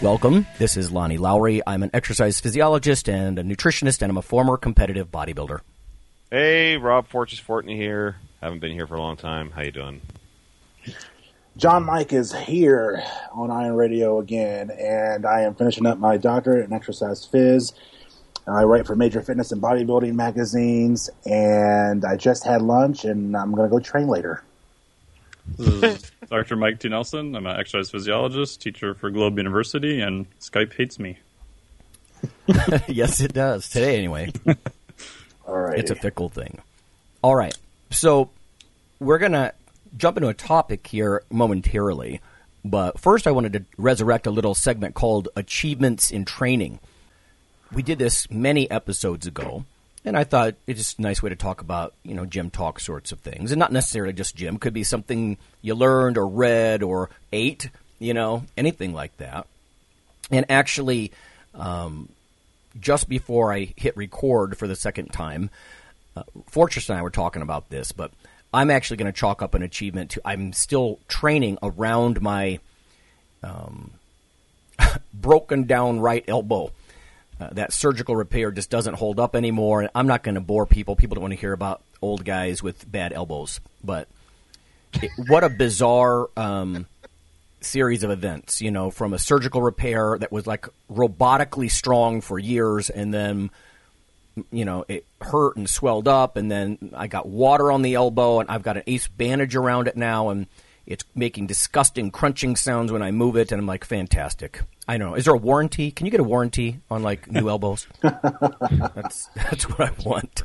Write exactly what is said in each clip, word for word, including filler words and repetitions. Welcome. This is Lonnie Lowery. I'm an exercise physiologist and a nutritionist, and I'm a former competitive bodybuilder. Hey, Rob Fortney Fortney here. Haven't been here for a long time. How you doing? John Mike is here on Iron Radio again, and I am finishing up my doctorate in exercise phys. I write for major fitness and bodybuilding magazines, and I just had lunch, and I'm going to go train later. This is Doctor Mike T. Nelson. I'm an exercise physiologist, teacher for Globe University, and Skype hates me. Yes, it does. Today, anyway. All right. It's a fickle thing. All right. So we're going to jump into a topic here momentarily, but first I wanted to resurrect a little segment called Achievements in Training. We did this many episodes ago, and I thought it's just a nice way to talk about, you know, gym talk sorts of things. And not necessarily just gym. Could be something you learned or read or ate, you know, anything like that. And actually, um, just before I hit record for the second time, uh, Fortress and I were talking about this, but I'm actually going to chalk up an achievement to I'm still training around my um, broken down right elbow. Uh, that surgical repair just doesn't hold up anymore, and I'm not going to bore people. People don't want to hear about old guys with bad elbows. But it, what a bizarre um, series of events, you know, from a surgical repair that was, like, robotically strong for years, and then, you know, it hurt and swelled up, and then I got water on the elbow, and I've got an ace bandage around it now, and it's making disgusting crunching sounds when I move it, and I'm like, fantastic. I know. Is there a warranty? Can you get a warranty on, like, new elbows? that's that's what I want.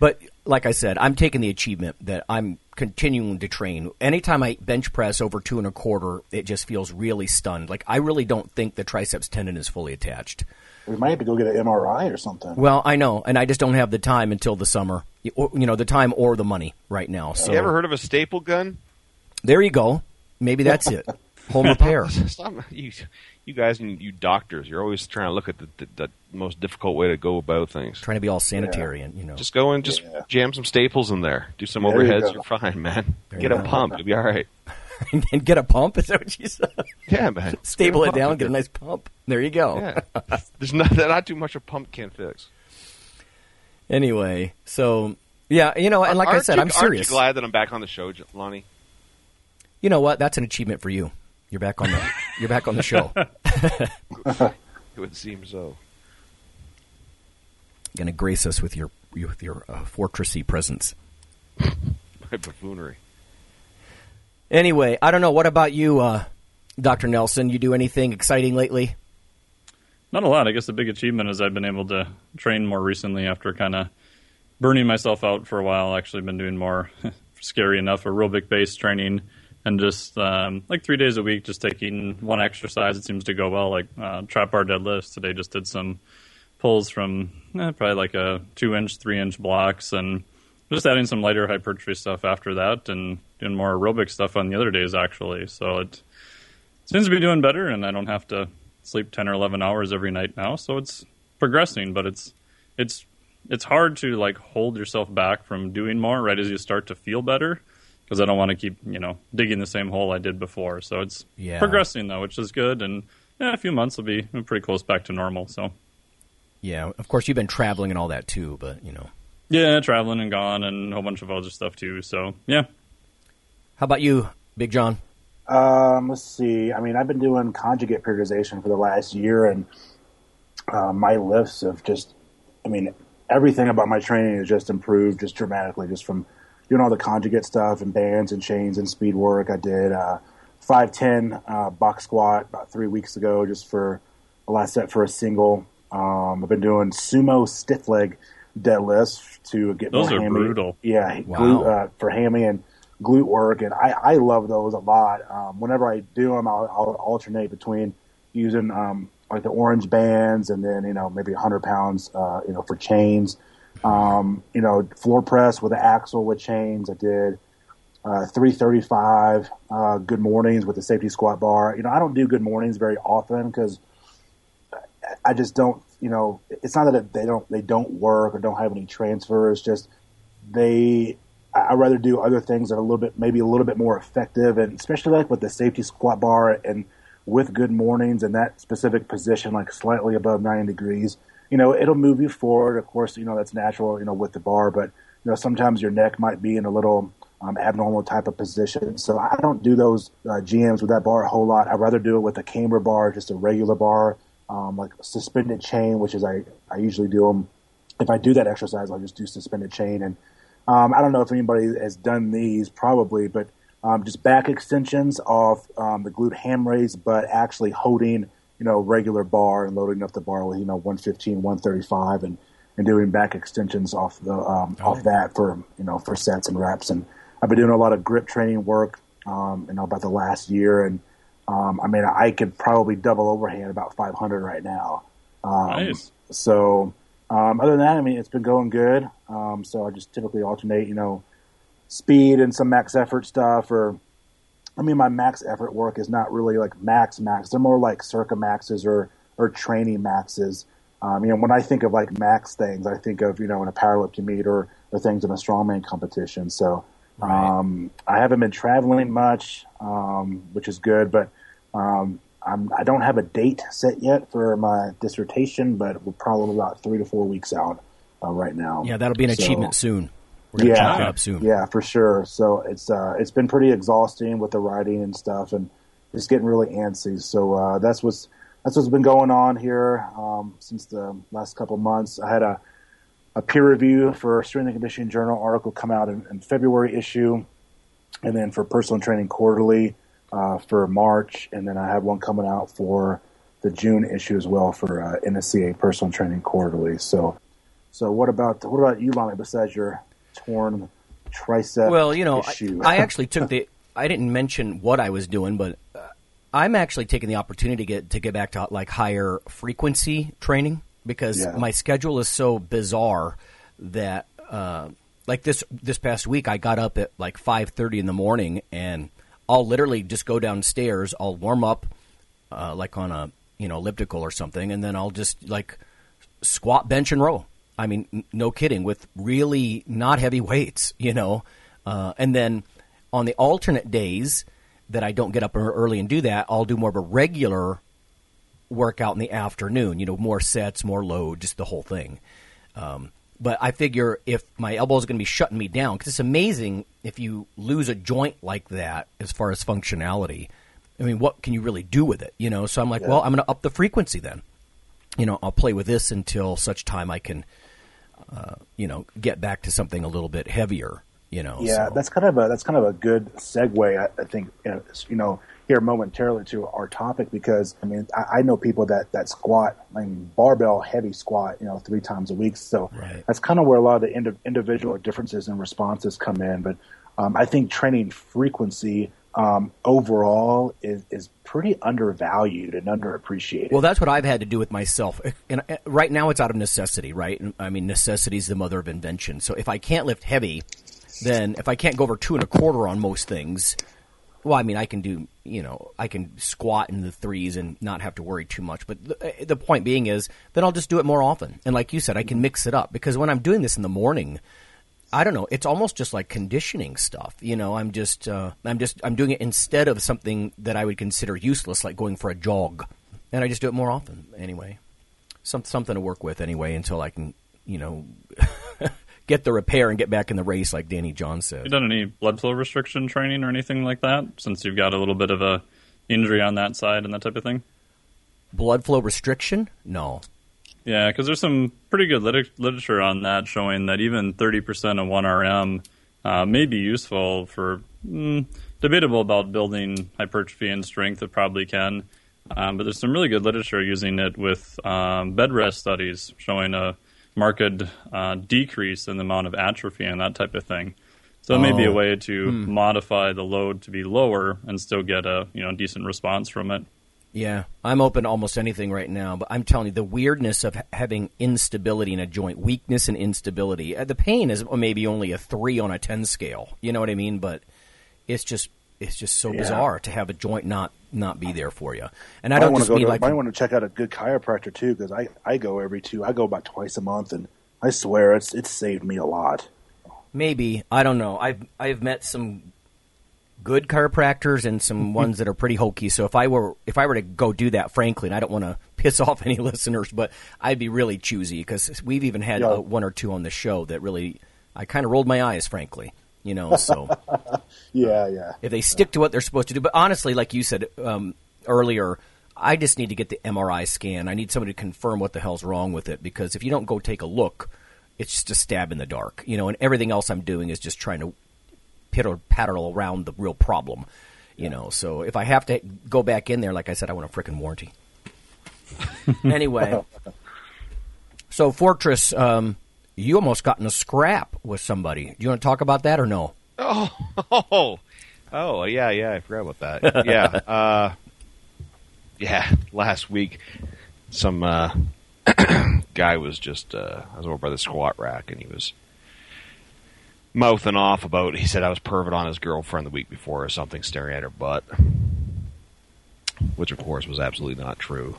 But like I said, I'm taking the achievement that I'm continuing to train. Anytime I bench press over two and a quarter, it just feels really stunned. Like, I really don't think the triceps tendon is fully attached. We might have to go get an M R I or something. Well, I know, and I just don't have the time until the summer. You know, the time or the money right now. So. You ever heard of a staple gun? There you go. Maybe that's it. Home repair. Stop. You, you guys and you doctors, you're always trying to look at the, the, the most difficult way to go about things. Trying to be all sanitary, yeah. And you know, just go and just yeah. jam some staples in there. Do some there overheads. You you're fine, man. There get you a go. Pump. You'll be all right. And get a pump? Is that what you said? Yeah, man. Staple it down. Get a nice pump. There you go. Yeah. There's not not too much a pump can't fix. Anyway, so yeah, you know, and like aren't I said, you, I'm serious. Aren't you glad that I'm back on the show, Lonnie? You know what? That's an achievement for you. You're back on the you're back on the show. It would seem so. Going to grace us with your with your uh, fortressy presence. My buffoonery. Anyway, I don't know. What about you, uh, Doctor Nelson? You do anything exciting lately? Not a lot. I guess the big achievement is I've been able to train more recently after kind of burning myself out for a while. I've actually been doing more, scary enough, aerobic-based training. And just um, like three days a week, just taking one exercise, it seems to go well, like uh, trap bar deadlifts. Today just did some pulls from eh, probably like a two-inch, three-inch blocks, and just adding some lighter hypertrophy stuff after that and doing more aerobic stuff on the other days, actually. So it seems to be doing better, and I don't have to sleep ten or eleven hours every night now. So it's progressing, but it's it's it's hard to like hold yourself back from doing more right as you start to feel better. Because I don't want to keep, you know, digging the same hole I did before. So it's yeah. progressing, though, which is good. And yeah, a few months will be pretty close back to normal. So, yeah, of course, you've been traveling and all that, too. But, you know. Yeah, traveling and gone and a whole bunch of other stuff, too. So, yeah. How about you, Big John? Um, let's see. I mean, I've been doing conjugate periodization for the last year. And uh, my lifts have just, I mean, everything about my training has just improved just dramatically just from doing all the conjugate stuff and bands and chains and speed work. I did uh, five ten uh, box squat about three weeks ago just for a last set for a single. Um, I've been doing sumo stiff leg deadlifts to get those more hammy. Those are brutal. Yeah, wow. glute, uh, for hammy and glute work, and I, I love those a lot. Um, whenever I do them, I'll, I'll alternate between using um, like the orange bands, and then you know maybe one hundred pounds, uh, you know, for chains. Um, you know, floor press with an axle with chains. I did uh, three thirty-five uh, good mornings with the safety squat bar. You know, I don't do good mornings very often because I just don't. You know, it's not that they don't they don't work or don't have any transfers. Just they. I rather do other things that are a little bit, maybe a little bit more effective, and especially like with the safety squat bar and with good mornings and that specific position, like slightly above ninety degrees, you know, it'll move you forward. Of course, you know, that's natural, you know, with the bar, but you know, sometimes your neck might be in a little um, abnormal type of position. So I don't do those uh, G Ms with that bar a whole lot. I'd rather do it with a camber bar, just a regular bar, um, like suspended chain, which is I, I usually do them. If I do that exercise, I'll just do suspended chain. And Um, I don't know if anybody has done these probably, but um, just back extensions off um, the glute ham raise, but actually holding, you know, regular bar and loading up the bar with, you know, one fifteen, one thirty-five and, and doing back extensions off the um, off that for, you know, for sets and reps. And I've been doing a lot of grip training work, um, you know, about the last year. And um, I mean, I could probably double overhand about five hundred right now. Um, nice. So... Um, other than that, I mean, it's been going good. Um, so I just typically alternate, you know, speed and some max effort stuff. Or, I mean, my max effort work is not really like max max. They're more like circa maxes or, or training maxes. Um, you know, when I think of like max things, I think of, you know, in a powerlifting meet or, or things in a strongman competition. So um, right. I haven't been traveling much, um, which is good. But um I'm, I don't have a date set yet for my dissertation, but we're probably about three to four weeks out uh, right now. Yeah, that'll be an so, achievement soon. We're gonna yeah, it up soon. Yeah, for sure. So it's uh, it's been pretty exhausting with the writing and stuff, and just getting really antsy. So uh, that's what's that's what's been going on here um, since the last couple months. I had a a peer review for Strength and Conditioning Journal article come out in, in February issue, and then for Personal Training Quarterly. Uh, for March, and then I have one coming out for the June issue as well for uh, N S C A Personal Training Quarterly. So, so what about what about you, Lonnie? Besides your torn tricep, well, you know, issue? I, I actually took the. I didn't mention what I was doing, but uh, I'm actually taking the opportunity to get to get back to like higher frequency training because yeah. my schedule is so bizarre that, uh, like this this past week, I got up at like five thirty in the morning and. I'll literally just go downstairs. I'll warm up, uh, like on a you know elliptical or something, and then I'll just like squat, bench, and row. I mean, n- no kidding, with really not heavy weights, you know. Uh, and then on the alternate days that I don't get up early and do that, I'll do more of a regular workout in the afternoon. You know, more sets, more load, just the whole thing. Um, but I figure if my elbow is going to be shutting me down, because it's amazing if you lose a joint like that as far as functionality, I mean, what can you really do with it? You know, so I'm like, yeah. well, I'm going to up the frequency then. You know, I'll play with this until such time I can, uh, you know, get back to something a little bit heavier. You know, yeah, so. that's kind of a that's kind of a good segue, I, I think, you know, here momentarily to our topic because I mean I, I know people that, that squat, I mean barbell heavy squat, you know, three times a week. So right. that's kind of where a lot of the ind- individual differences and responses come in. But um, I think training frequency um, overall is is pretty undervalued and underappreciated. Well, that's what I've had to do with myself, and right now it's out of necessity, right? I mean, necessity is the mother of invention. So if I can't lift heavy. Then if I can't go over two and a quarter on most things, well, I mean, I can do, you know, I can squat in the threes and not have to worry too much. But the, the point being is then I'll just do it more often. And like you said, I can mix it up because when I'm doing this in the morning, I don't know, it's almost just like conditioning stuff. You know, I'm just uh, I'm just I'm doing it instead of something that I would consider useless, like going for a jog. And I just do it more often anyway. Some, something to work with anyway until I can, you know, get the repair and get back in the race, like Danny John said. You done any blood flow restriction training or anything like that, since you've got a little bit of a injury on that side and that type of thing? Blood flow restriction? No. Yeah, because there's some pretty good lit- literature on that showing that even thirty percent of one R M uh, may be useful for mm, debatable about building hypertrophy and strength. It probably can. Um, but there's some really good literature using it with um, bed rest studies showing a marked uh, decrease in the amount of atrophy and that type of thing. So it may be a way to hmm. modify the load to be lower and still get a you know decent response from it. Yeah, I'm open to almost anything right now, but I'm telling you, the weirdness of having instability in a joint, weakness and instability, the pain is maybe only a three on a ten scale, you know what I mean? But it's just it's just so yeah. bizarre to have a joint not, not be there for you. And I, I don't just mean to, like... I want to check out a good chiropractor, too, because I, I go every two. I go about twice a month, and I swear it's it's saved me a lot. Maybe. I don't know. I've I've met some... good chiropractors and some ones that are pretty hokey. So if I were if I were to go do that, frankly, and I don't want to piss off any listeners, but I'd be really choosy because we've even had yeah. uh, one or two on the show that really I kind of rolled my eyes, frankly. You know, so yeah, yeah. If they stick to what they're supposed to do, but honestly, like you said um, earlier, I just need to get the M R I scan. I need somebody to confirm what the hell's wrong with it because if you don't go take a look, it's just a stab in the dark. You know, and everything else I'm doing is just trying to pitter-patter around the real problem, you know. So if I have to go back in there, like I said, I want a frickin' warranty. Anyway, so Fortress, um, you almost got in a scrap with somebody. Do you want to talk about that or no? Oh, oh, oh yeah, yeah, I forgot about that. yeah, uh, yeah, last week, some uh, guy was just, uh, I was over by the squat rack, and he was mouthing off about, he said I was pervert on his girlfriend the week before or something, staring at her butt, which of course was absolutely not true.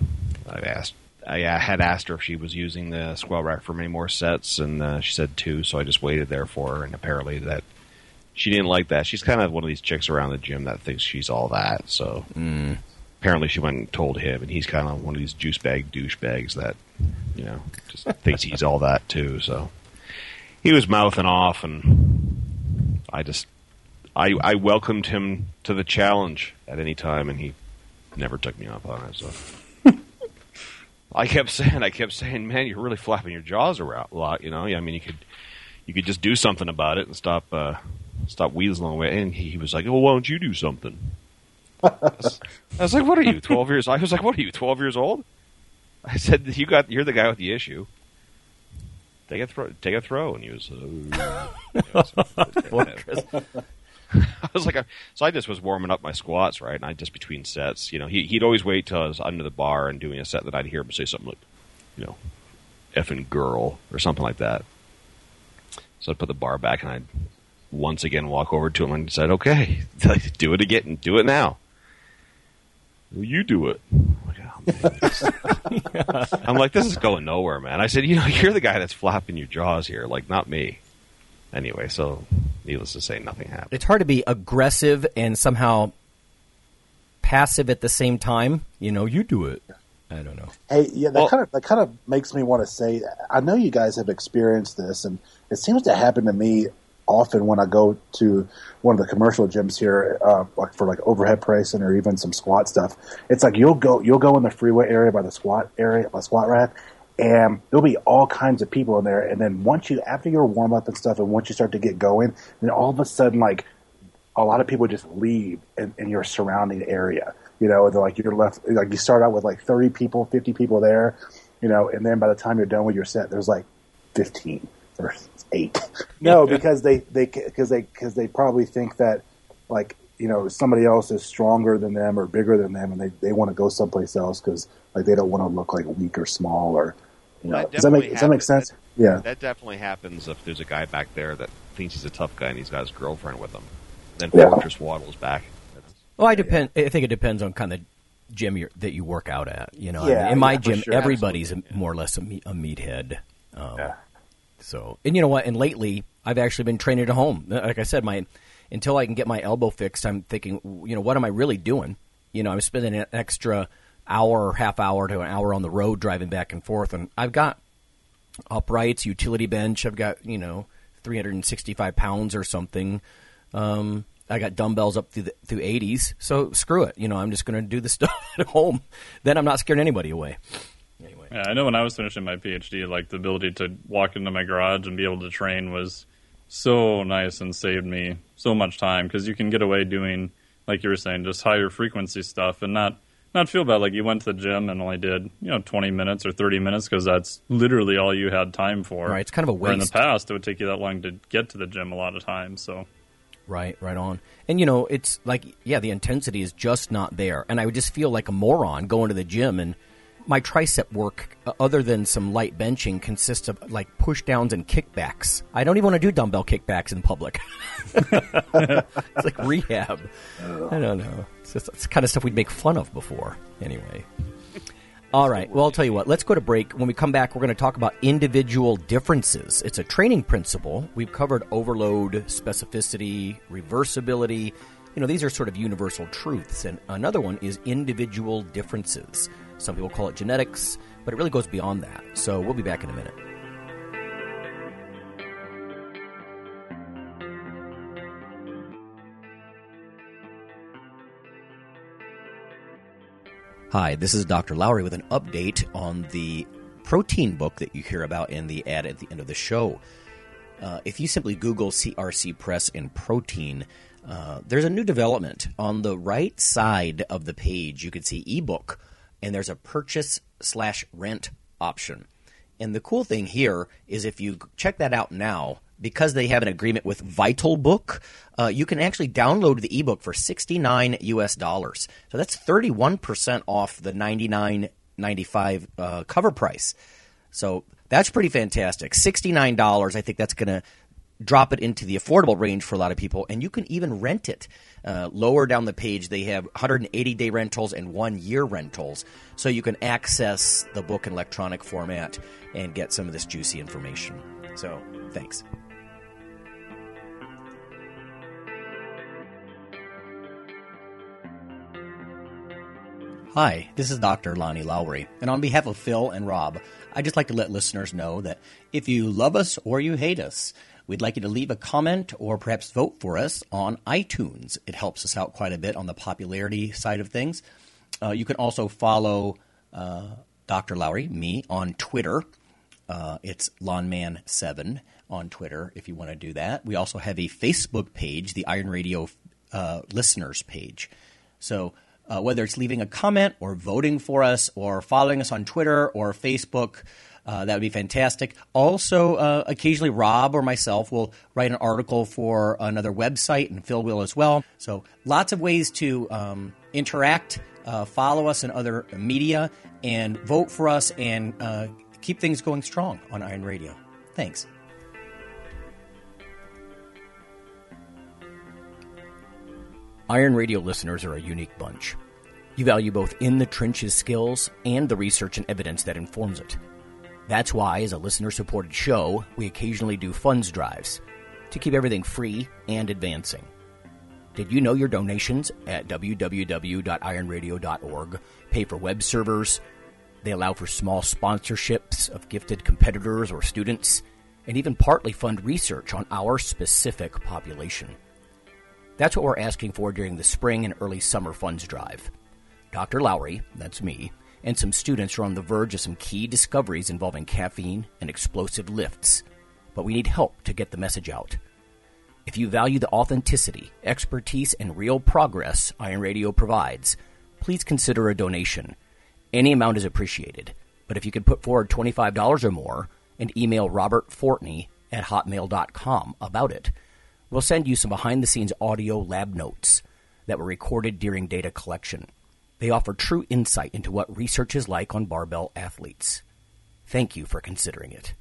I asked, I had asked her if she was using the squat rack for many more sets, and uh, she said two, so I just waited there for her, and apparently that she didn't like that. She's kind of one of these chicks around the gym that thinks she's all that, so mm. apparently she went and told him, and he's kind of one of these juice bag douchebags that, you know, just thinks he's all that too, so... He was mouthing off, and I just, I I welcomed him to the challenge at any time, and he never took me up on it. So I kept saying, I kept saying, man, you're really flapping your jaws around a lot, you know. I mean, you could, you could just do something about it and stop, uh, stop weaseling away. And he, he was like, well, why don't you do something? I was, I was like, what are you, twelve years? I was like, what are you, twelve years old? I said, you got, you're the guy with the issue. Take a throw, take a throw, and he was. Uh, you know, so, I was like, so I just was warming up my squats, right? And I just between sets, you know, he he'd always wait till I was under the bar and doing a set that I'd hear him say something like, you know, effing girl or something like that. So I'd put the bar back, and I'd once again walk over to him and said, "Okay, do it again, and do it now." Well, you do it. I'm like, this is going nowhere, man. I said, you know, you're the guy that's flapping your jaws here, like, not me. Anyway, so needless to say, nothing happened. It's hard to be aggressive and somehow passive at the same time. You know, you do it. I don't know. Hey, yeah, that well, kind of that kind of makes me want to say, I know you guys have experienced this, and it seems to happen to me often when I go to one of the commercial gyms here, uh, like for like overhead pressing or even some squat stuff. It's like you'll go you'll go in the freeway area by the squat area by squat rack, and there'll be all kinds of people in there. And then once you after your warm up and stuff, and once you start to get going, then all of a sudden like a lot of people just leave in, in your surrounding area. You know, they're like you're left like you start out with like thirty people, fifty people there, you know, and then by the time you're done with your set, there's like fifteen or eight. No, because they they because they because they probably think that like you know somebody else is stronger than them or bigger than them, and they, they want to go someplace else because like they don't want to look like weak or small or you know. That does that make happens. does that make sense? That, yeah, that definitely happens if there's a guy back there that thinks he's a tough guy and he's got his girlfriend with him. Then Fortress yeah. waddles back. Well, I depend. Yeah. I think it depends on kind of the gym you're, that you work out at. You know, yeah, I mean, in my yeah, gym, sure. everybody's yeah. more or less a, me- a meathead. Um, yeah. So, and you know what? And lately, I've actually been training at home. Like I said, my until I can get my elbow fixed, I'm thinking, you know, what am I really doing? You know, I'm spending an extra hour, or half hour to an hour on the road driving back and forth. And I've got uprights, utility bench. I've got, you know, three hundred sixty-five pounds or something. Um, I got dumbbells up through the, through eighties. So screw it. You know, I'm just going to do the stuff at home. Then I'm not scaring anybody away. Anyway. Yeah, I know when I was finishing my PhD, like the ability to walk into my garage and be able to train was so nice and saved me so much time because you can get away doing, like you were saying, just higher frequency stuff and not, not feel bad. Like you went to the gym and only did, you know, twenty minutes or thirty minutes because that's literally all you had time for. Right, it's kind of a waste. Or in the past, it would take you that long to get to the gym a lot of times. So Right, right on. And, you know, it's like, yeah, the intensity is just not there. And I would just feel like a moron going to the gym. And my tricep work, other than some light benching, consists of, like, push-downs and kickbacks. I don't even want to do dumbbell kickbacks in public. It's like rehab. I don't know. It's, just, it's the kind of stuff we'd make fun of before. Anyway. All right. Well, I'll tell you what. Let's go to break. When we come back, we're going to talk about individual differences. It's a training principle. We've covered overload, specificity, reversibility. You know, these are sort of universal truths. And another one is individual differences. Some people call it genetics, but it really goes beyond that. So we'll be back in a minute. Hi, this is Doctor Lowery with an update on the protein book that you hear about in the ad at the end of the show. Uh, if you simply Google C R C Press and protein, uh, there's a new development. On the right side of the page, you can see ebook, and there's a purchase slash rent option. And the cool thing here is if you check that out now, because they have an agreement with VitalBook, uh, you can actually download the ebook for sixty-nine U S dollars. So that's thirty-one percent off the ninety-nine ninety-five uh, cover price. So that's pretty fantastic. sixty-nine dollars, I think that's going to drop it into the affordable range for a lot of people, and you can even rent it. Uh, lower down the page, they have one hundred eighty day rentals and one-year rentals, so you can access the book in electronic format and get some of this juicy information. So thanks. Hi, this is Doctor Lonnie Lowery, and on behalf of Phil and Rob, I'd just like to let listeners know that if you love us or you hate us, we'd like you to leave a comment or perhaps vote for us on iTunes. It helps us out quite a bit on the popularity side of things. Uh, you can also follow uh, Doctor Lowery, me, on Twitter. Uh, it's Lawnman seven on Twitter if you want to do that. We also have a Facebook page, the Iron Radio uh, listeners page. So uh, whether it's leaving a comment or voting for us or following us on Twitter or Facebook, Uh, that would be fantastic. Also, uh, occasionally Rob or myself will write an article for another website, and Phil will as well. So lots of ways to um, interact, uh, follow us in other media, and vote for us, and uh, keep things going strong on Iron Radio. Thanks. Iron Radio listeners are a unique bunch. You value both in-the-trenches skills and the research and evidence that informs it. That's why, as a listener-supported show, we occasionally do funds drives to keep everything free and advancing. Did you know your donations at w w w dot iron radio dot org pay for web servers? They allow for small sponsorships of gifted competitors or students, and even partly fund research on our specific population. That's what we're asking for during the spring and early summer funds drive. Doctor Lowery, that's me, and some students are on the verge of some key discoveries involving caffeine and explosive lifts, but we need help to get the message out. If you value the authenticity, expertise, and real progress Iron Radio provides, please consider a donation. Any amount is appreciated, but if you could put forward twenty-five dollars or more and email Robert Fortney at hotmail dot com about it, we'll send you some behind-the-scenes audio lab notes that were recorded during data collection. They offer true insight into what research is like on barbell athletes. Thank you for considering it.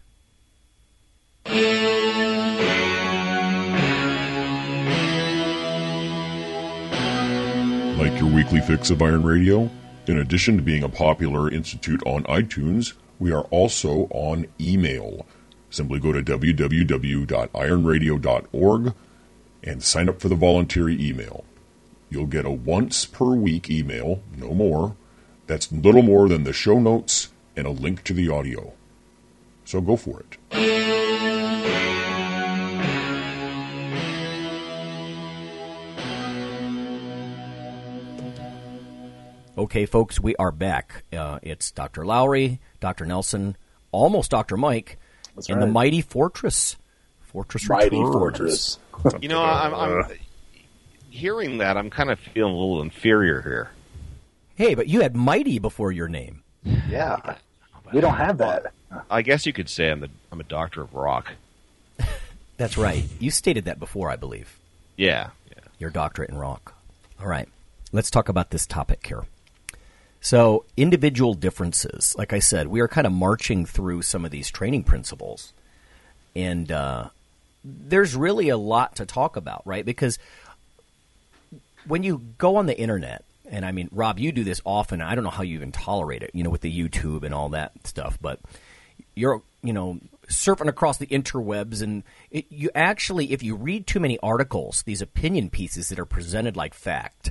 Like your weekly fix of Iron Radio? In addition to being a popular institute on iTunes, we are also on email. Simply go to w w w dot iron radio dot org and sign up for the volunteer email. You'll get a once-per-week email, no more, that's little more than the show notes and a link to the audio. So go for it. Okay, folks, we are back. Uh, it's Doctor Lowery, Doctor Nelson, almost Doctor Mike, that's in right. The Mighty Fortress. Fortress Mighty returns. Fortress. You know, I'm... I'm hearing that, I'm kind of feeling a little inferior here. Hey, but you had Mighty before your name. Yeah. We don't have that. I guess you could say I'm, the, I'm a doctor of rock. That's right. You stated that before, I believe. Yeah, yeah. Your doctorate in rock. All right. Let's talk about this topic here. So individual differences. Like I said, we are kind of marching through some of these training principles. And uh, there's really a lot to talk about, right? Because when you go on the internet, and I mean, Rob, you do this often. I don't know how you even tolerate it, you know, with the YouTube and all that stuff. But you're, you know, surfing across the interwebs, and it, you actually, if you read too many articles, these opinion pieces that are presented like fact,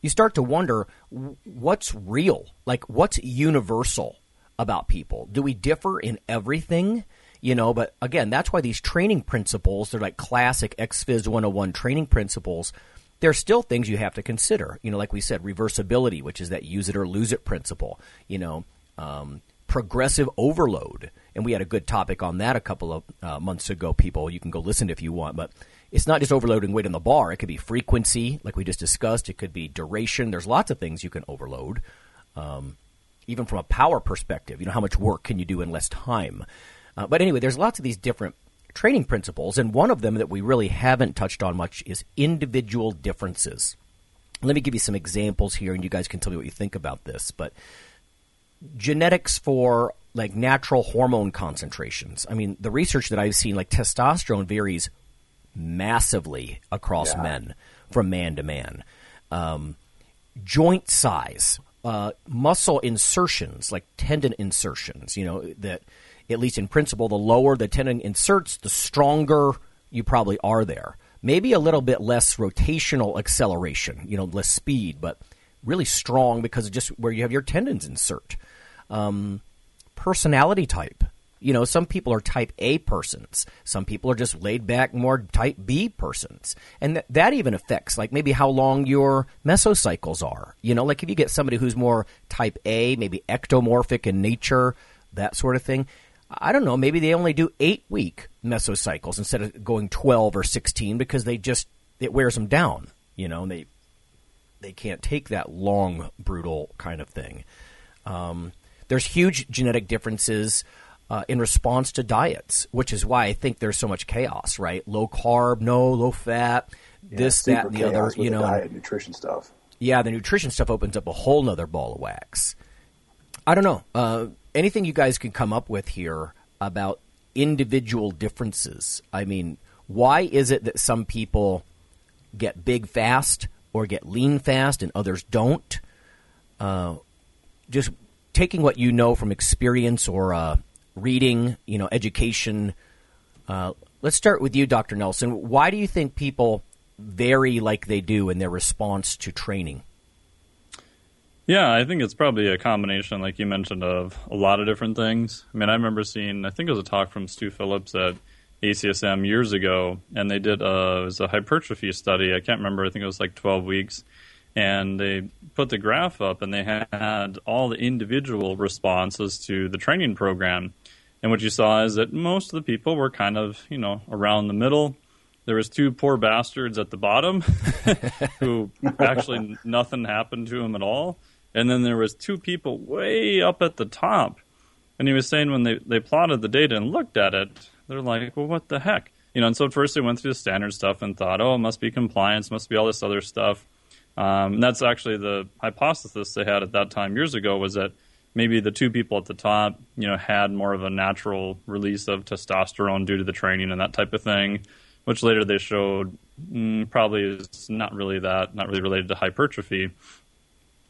you start to wonder what's real, like what's universal about people. Do we differ in everything? You know, but again, that's why these training principles, they're like classic X Phys one oh one training principles. There's still things you have to consider. You know, like we said, reversibility, which is that use it or lose it principle, you know, um, progressive overload. And we had a good topic on that a couple of uh, months ago, people. You can go listen if you want. But it's not just overloading weight on the bar. It could be frequency, like we just discussed. It could be duration. There's lots of things you can overload, um, even from a power perspective. You know, how much work can you do in less time? Uh, but anyway, there's lots of these different training principles. And one of them that we really haven't touched on much is individual differences. Let me give you some examples here, and you guys can tell me what you think about this. But genetics for like natural hormone concentrations. I mean, the research that I've seen, like testosterone varies massively across yeah. men from man to man. Um, joint size, uh, muscle insertions, like tendon insertions, you know, that at least in principle, the lower the tendon inserts, the stronger you probably are there. Maybe a little bit less rotational acceleration, you know, less speed, but really strong because of just where you have your tendons insert. Um, personality type. You know, some people are type A persons. Some people are just laid back, more type B persons. And th- that even affects, like, maybe how long your mesocycles are. You know, like if you get somebody who's more type A, maybe ectomorphic in nature, that sort of thing. I don't know, maybe they only do eight-week mesocycles instead of going twelve or sixteen because they just, it wears them down, you know, and they they can't take that long, brutal kind of thing. Um, there's huge genetic differences uh, in response to diets, which is why I think there's so much chaos, right? Low carb, no, low fat, yeah, this, that, and the other, you know. The diet, nutrition stuff. Yeah, the nutrition stuff opens up a whole nother ball of wax. I don't know. Uh, anything you guys can come up with here about individual differences? I mean, why is it that some people get big fast or get lean fast and others don't? Uh, just taking what you know from experience or uh, reading, you know, education. Uh, let's start with you, Doctor Nelson. Why do you think people vary like they do in their response to training? Yeah, I think it's probably a combination, like you mentioned, of a lot of different things. I mean, I remember seeing, I think it was a talk from Stu Phillips at A C S M years ago, and they did a, it was a hypertrophy study. I can't remember. I think it was like twelve weeks. And they put the graph up, and they had all the individual responses to the training program. And what you saw is that most of the people were kind of, you know, around the middle. There was two poor bastards at the bottom who actually nothing happened to them at all. And then there was two people way up at the top. And he was saying when they, they plotted the data and looked at it, they're like, well, what the heck? You know, and so at first they went through the standard stuff and thought, oh, it must be compliance, must be all this other stuff. Um, and that's actually the hypothesis they had at that time years ago was that maybe the two people at the top, you know, had more of a natural release of testosterone due to the training and that type of thing, which later they showed mm, probably is not really that, not really related to hypertrophy.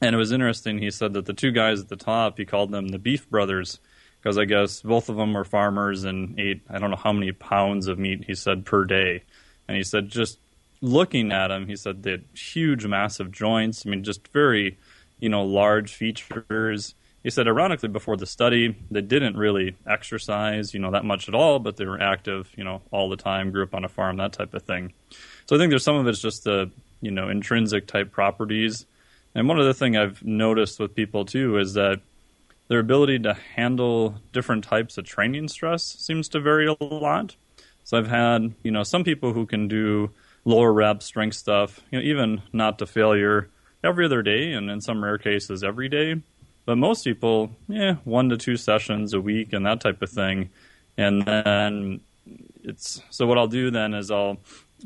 And it was interesting, he said that the two guys at the top, he called them the Beef Brothers, because I guess both of them were farmers and ate, I don't know how many pounds of meat, he said, per day. And he said, just looking at them, he said they had huge, massive joints. I mean, just very, you know, large features. He said, ironically, before the study, they didn't really exercise, you know, that much at all, but they were active, you know, all the time, grew up on a farm, that type of thing. So I think there's some of it's just the, you know, intrinsic type properties. And one other thing I've noticed with people, too, is that their ability to handle different types of training stress seems to vary a lot. So I've had, you know, some people who can do lower rep strength stuff, you know, even not to failure every other day and in some rare cases every day. But most people, yeah, one to two sessions a week and that type of thing. And then it's so what I'll do then is I'll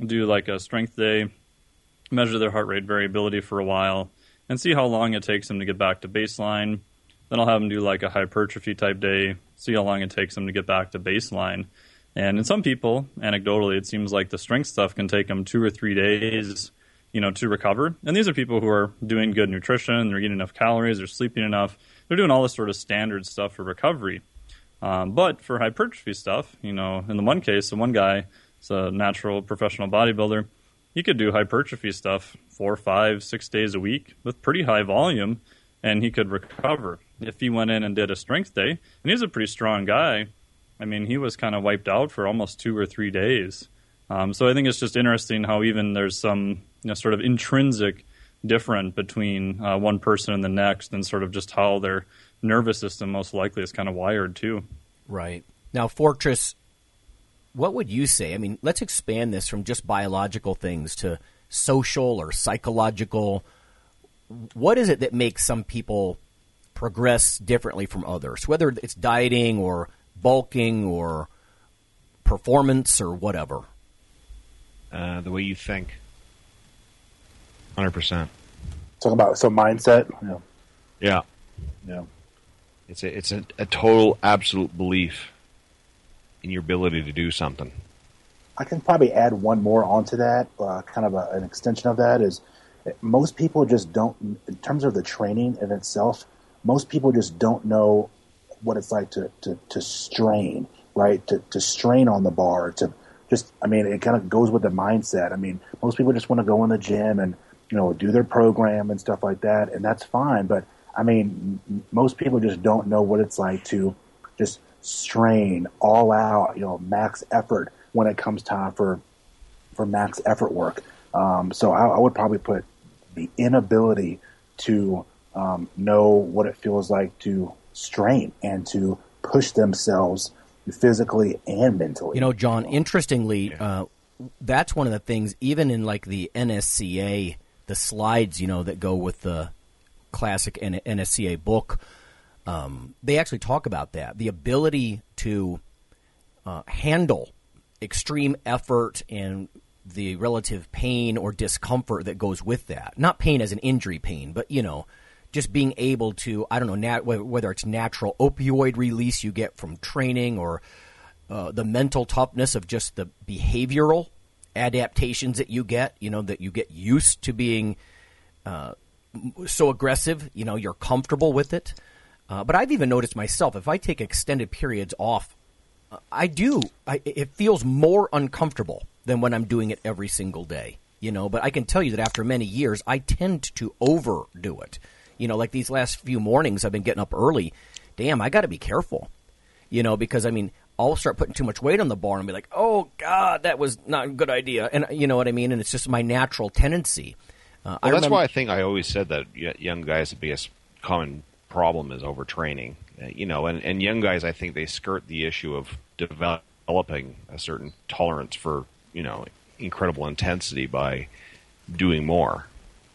do like a strength day, measure their heart rate variability for a while, and see how long it takes them to get back to baseline. Then I'll have them do like a hypertrophy type day, see how long it takes them to get back to baseline. And in some people, anecdotally, it seems like the strength stuff can take them two or three days, you know, to recover. And these are people who are doing good nutrition, they're eating enough calories, they're sleeping enough, they're doing all this sort of standard stuff for recovery. Um, but for hypertrophy stuff, you know, in the one case, the one guy is a natural professional bodybuilder. He could do hypertrophy stuff four, five, six days a week with pretty high volume, and he could recover. If he went in and did a strength day, and he's a pretty strong guy, I mean, he was kind of wiped out for almost two or three days. Um, so I think it's just interesting how even there's some, you know, sort of intrinsic difference between uh, one person and the next, and sort of just how their nervous system most likely is kind of wired too. Right. Now, Fortress, what would you say? I mean, let's expand this from just biological things to social or psychological. What is it that makes some people progress differently from others, whether it's dieting or bulking or performance or whatever? Uh, the way you think. one hundred percent. Talk about some mindset. Yeah. Yeah. Yeah. It's a, it's a, a total absolute belief in your ability to do something. I can probably add one more onto that, uh, kind of a, an extension of that is most people just don't, in terms of the training in itself, most people just don't know what it's like to, to, to strain, right? To, to strain on the bar, to just, I mean, it kind of goes with the mindset. I mean, most people just want to go in the gym and, you know, do their program and stuff like that, and that's fine, but I mean, most people just don't know what it's like to just strain all out, you know, max effort when it comes time for for max effort work. Um, so I, I would probably put the inability to um, know what it feels like to strain and to push themselves physically and mentally. You know, John, interestingly, yeah. uh, that's one of the things, even in like the N S C A, the slides, you know, that go with the classic N S C A book, um, they actually talk about that, the ability to uh, handle extreme effort and the relative pain or discomfort that goes with that. Not pain as an injury pain, but, you know, just being able to, I don't know, nat- whether it's natural opioid release you get from training or uh, the mental toughness of just the behavioral adaptations that you get, you know, that you get used to being uh so aggressive, you know, you're comfortable with it. Uh, but I've even noticed myself, if I take extended periods off, I do. I, it feels more uncomfortable than when I'm doing it every single day, you know. But I can tell you that after many years, I tend to overdo it. You know, like these last few mornings I've been getting up early. Damn, I got to be careful, you know, because, I mean, I'll start putting too much weight on the bar and be like, oh, God, that was not a good idea. And you know what I mean? And it's just my natural tendency. Uh, well, I that's remember- why I think I always said that young guys, the biggest common problem is overtraining. Uh, you know, and, and young guys, I think they skirt the issue of developing a certain tolerance for, you know, incredible intensity by doing more.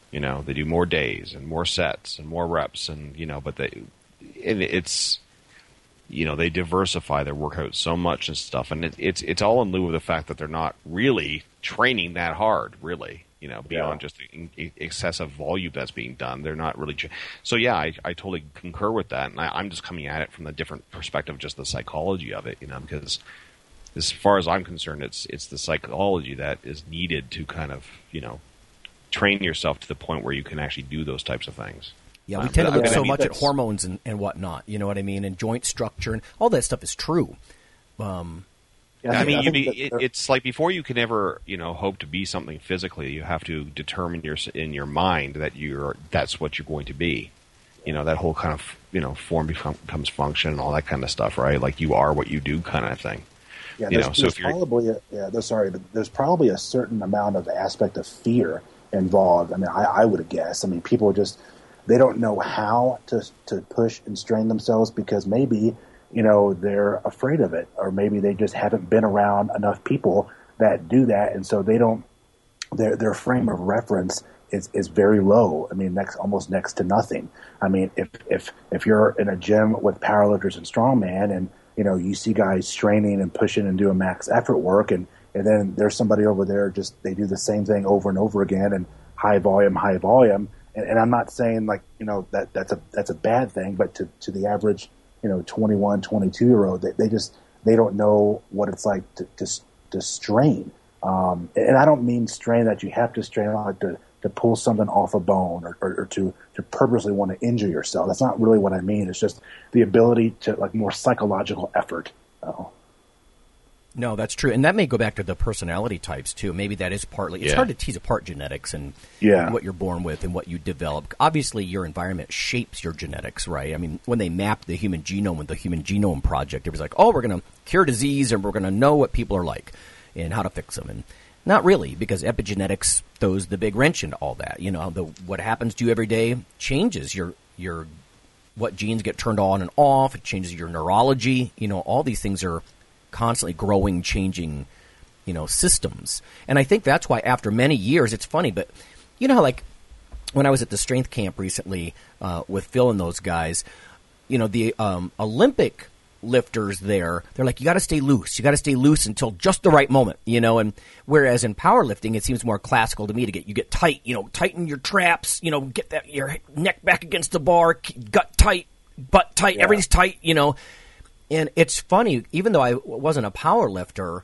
You know, they do more days and more sets and more reps, and you know, but they, and it's, you know, they diversify their workouts so much and stuff, and it, it's it's all in lieu of the fact that they're not really training that hard, really. You know, beyond yeah. just the excessive volume that's being done, they're not really. Ch- so yeah, I, I totally concur with that, and I, I'm just coming at it from a different perspective, just the psychology of it. You know, because as far as I'm concerned, it's it's the psychology that is needed to kind of, you know, train yourself to the point where you can actually do those types of things. Yeah, we um, tend to look so I mean, much at hormones and, and whatnot. You know what I mean, and joint structure and all that stuff is true. Um, Yeah, I mean, I you be, it, it's like before you can ever, you know, hope to be something physically, you have to determine your in your mind that you're that's what you're going to be. You know, that whole kind of, you know, form becomes function and all that kind of stuff, right? Like you are what you do kind of thing. Yeah, you there's, know, so there's if you're, probably a, yeah, there's, sorry, but there's probably a certain amount of aspect of fear involved. I mean, I, I would guess. I mean, people just they don't know how to to push and strain themselves because maybe, you know, they're afraid of it, or maybe they just haven't been around enough people that do that, and so they don't. Their their frame of reference is, is very low. I mean, next almost next to nothing. I mean, if if if you're in a gym with powerlifters and strongman, and you know you see guys straining and pushing and doing max effort work, and And then there's somebody over there, just they do the same thing over and over again, and high volume, high volume. And, and I'm not saying, like, you know, that that's a that's a bad thing, but to, to the average, you know, twenty-one, twenty-two year old, they, they just they don't know what it's like to to, to strain. Um, and I don't mean strain that you have to strain like to to pull something off a bone or, or, or to, to purposely want to injure yourself. That's not really what I mean. It's just the ability to, like, more psychological effort. Uh, no, that's true. And that may go back to the personality types, too. Maybe that is partly. It's yeah. hard to tease apart genetics and yeah. what you're born with and what you develop. Obviously, your environment shapes your genetics, right? I mean, when they mapped the human genome with the Human Genome Project, it was like, oh, we're going to cure disease and we're going to know what people are like and how to fix them. And not really, because epigenetics throws the big wrench into all that. You know, the, what happens to you every day changes your your what genes get turned on and off. It changes your neurology. You know, all these things are constantly growing, changing, you know, systems. And I think that's why after many years, it's funny, but you know, like when I was at the strength camp recently uh, with Phil and those guys, you know, the um, Olympic lifters there, they're like, you got to stay loose. You got to stay loose until just the right moment, you know. And whereas in powerlifting, it seems more classical to me to get you get tight, you know, tighten your traps, you know, get that your neck back against the bar, gut tight, butt tight, yeah. everything's tight, you know. And it's funny, even though I wasn't a powerlifter,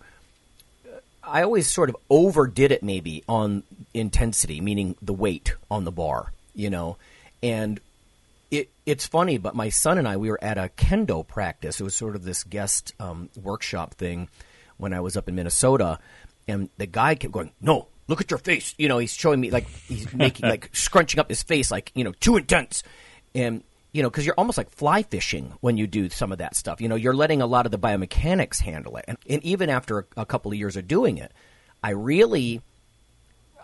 I always sort of overdid it maybe on intensity, meaning the weight on the bar, you know, and It it's funny, but my son and I, we were at a kendo practice. It was sort of this guest um, workshop thing when I was up in Minnesota, and the guy kept going, "No, look at your face." You know, he's showing me, like, he's making like scrunching up his face, like, you know, too intense, and you know, because you're almost like fly fishing when you do some of that stuff. You know, you're letting a lot of the biomechanics handle it, and, and even after a, a couple of years of doing it, I really.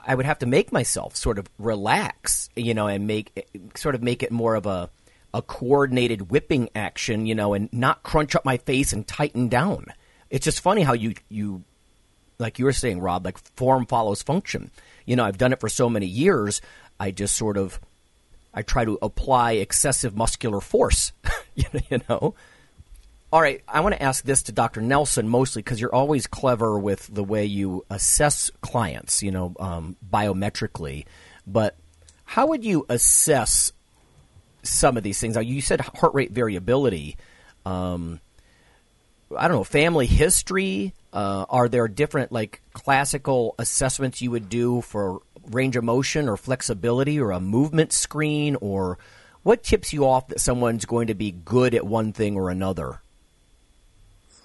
I would have to make myself sort of relax, you know, and make sort of make it more of a, a coordinated whipping action, you know, and not crunch up my face and tighten down. It's just funny how you, you like you were saying, Rob, like form follows function. You know, I've done it for so many years. I just sort of I try to apply excessive muscular force, you know. All right, I want to ask this to Doctor Nelson mostly because you're always clever with the way you assess clients, you know, um, biometrically. But how would you assess some of these things? Now, you said heart rate variability. Um, I don't know, family history. Uh, are there different, like, classical assessments you would do for range of motion or flexibility or a movement screen? Or what tips you off that someone's going to be good at one thing or another?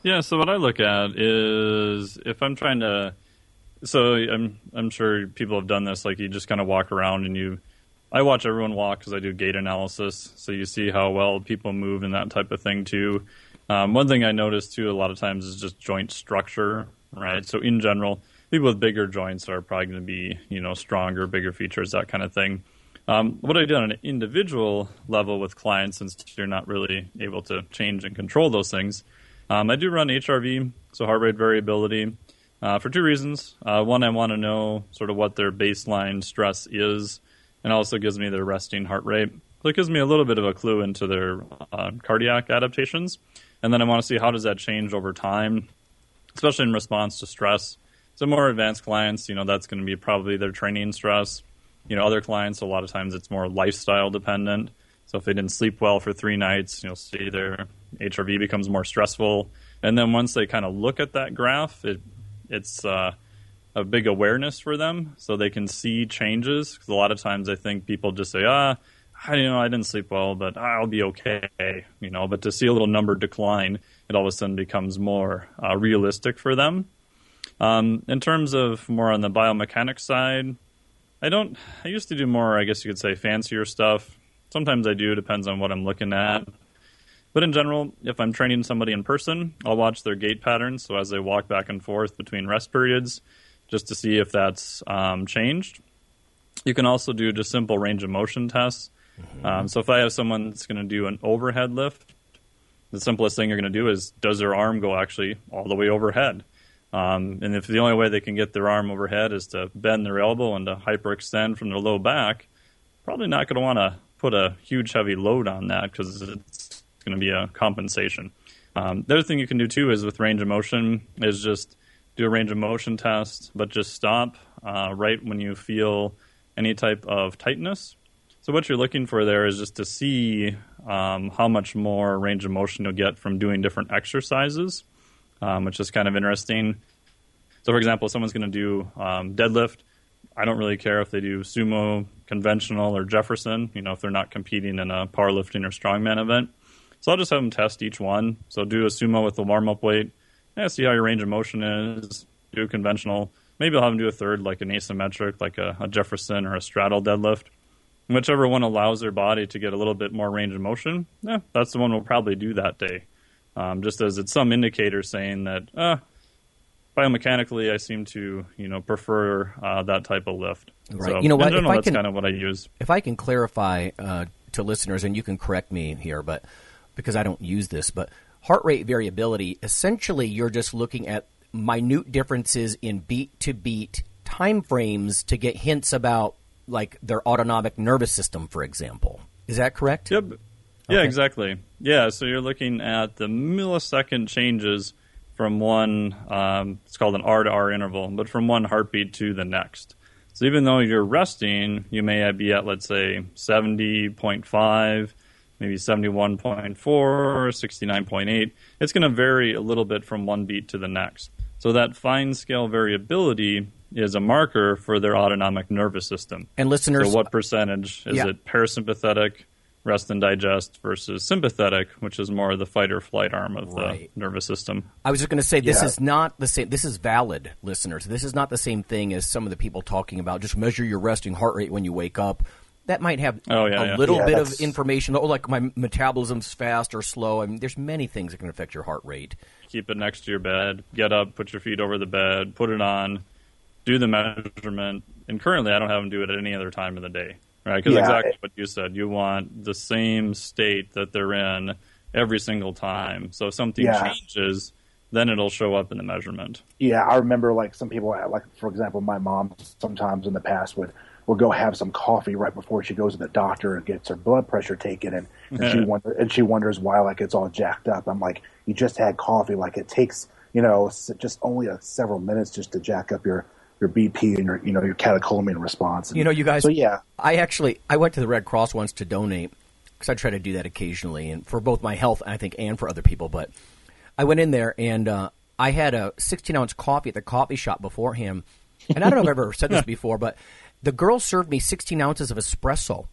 Yeah, so what I look at is if I'm trying to – so I'm I'm sure people have done this. Like, you just kind of walk around and you – I watch everyone walk because I do gait analysis. So you see how well people move and that type of thing too. Um, one thing I notice too a lot of times is just joint structure, right? So in general, people with bigger joints are probably going to be, you know, stronger, bigger features, that kind of thing. Um, what I do on an individual level with clients, since you're not really able to change and control those things, Um, I do run H R V, so heart rate variability, uh, for two reasons. Uh, one, I want to know sort of what their baseline stress is, and also gives me their resting heart rate. So it gives me a little bit of a clue into their uh, cardiac adaptations. And then I want to see how does that change over time, especially in response to stress. So more advanced clients, you know, that's going to be probably their training stress. You know, other clients, a lot of times it's more lifestyle dependent. So if they didn't sleep well for three nights, you'll see their H R V becomes more stressful. And then once they kind of look at that graph, it, it's uh, a big awareness for them. So they can see changes. Because a lot of times I think people just say, ah, I, you know, I didn't sleep well, but I'll be okay. You know, but to see a little number decline, it all of a sudden becomes more uh, realistic for them. Um, in terms of more on the biomechanics side, I don't. I used to do more, I guess you could say, fancier stuff. Sometimes I do, depends on what I'm looking at. But in general, if I'm training somebody in person, I'll watch their gait patterns, so as they walk back and forth between rest periods, just to see if that's um, changed. You can also do just simple range of motion tests. Mm-hmm. Um, so if I have someone that's going to do an overhead lift, the simplest thing you're going to do is, does their arm go actually all the way overhead? Um, and if the only way they can get their arm overhead is to bend their elbow and to hyperextend from their low back, probably not going to want to put a huge heavy load on that because it's going to be a compensation. Um, the other thing you can do too is with range of motion is just do a range of motion test, but just stop uh, right when you feel any type of tightness. So what you're looking for there is just to see um, how much more range of motion you'll get from doing different exercises, um, which is kind of interesting. So, for example, someone's going to do um, deadlift. I don't really care if they do sumo, conventional, or Jefferson, you know, if they're not competing in a powerlifting or strongman event. So I'll just have them test each one. So do a sumo with the warm-up weight. Yeah, see how your range of motion is. Do a conventional. Maybe I'll have them do a third, like an asymmetric, like a, a Jefferson or a straddle deadlift. Whichever one allows their body to get a little bit more range of motion, yeah, that's the one we'll probably do that day. Um, just as it's some indicator saying that uh, biomechanically I seem to, you know, prefer uh, that type of lift. Right. So, you know what? In general, if I that's can, kind of what I use. If I can clarify uh, to listeners, and you can correct me here, but because I don't use this, but heart rate variability, essentially you're just looking at minute differences in beat-to-beat time frames to get hints about like their autonomic nervous system, for example. Is that correct? Yep. Yeah, okay. Exactly. Yeah, so you're looking at the millisecond changes from one, um, it's called an R to R interval, but from one heartbeat to the next. So even though you're resting, you may be at, let's say, seventy point five, maybe seventy-one point four, or sixty-nine point eight. It's going to vary a little bit from one beat to the next. So that fine scale variability is a marker for their autonomic nervous system. And listeners... So what percentage? Is yeah. it parasympathetic, rest and digest, versus sympathetic, which is more the fight or flight arm of right. the nervous system? I was just going to say, this yeah. is not the same. This is valid, listeners. This is not the same thing as some of the people talking about just measure your resting heart rate when you wake up. That might have oh, yeah, a yeah. little yeah, bit that's... of information. Oh, like my metabolism's fast or slow. I mean, there's many things that can affect your heart rate. Keep it next to your bed. Get up, put your feet over the bed, put it on, do the measurement. And currently, I don't have them do it at any other time of the day, right? Because yeah. exactly what you said. You want the same state that they're in every single time. So if something yeah. changes, then it'll show up in the measurement. Yeah, I remember like some people, like for example, my mom sometimes in the past would – We'll go have some coffee right before she goes to the doctor and gets her blood pressure taken, and, and she wonder, and she wonders why like it's all jacked up. I'm like, you just had coffee. Like it takes, you know, just only a, several minutes just to jack up your, your B P and your you know your catecholamine response. And, you know, you guys. So yeah, I actually I went to the Red Cross once to donate because I try to do that occasionally, and for both my health, I think, and for other people. But I went in there and uh, I had a sixteen ounce coffee at the coffee shop beforehand, and I don't know if I've ever said this before, but the girl served me sixteen ounces of espresso,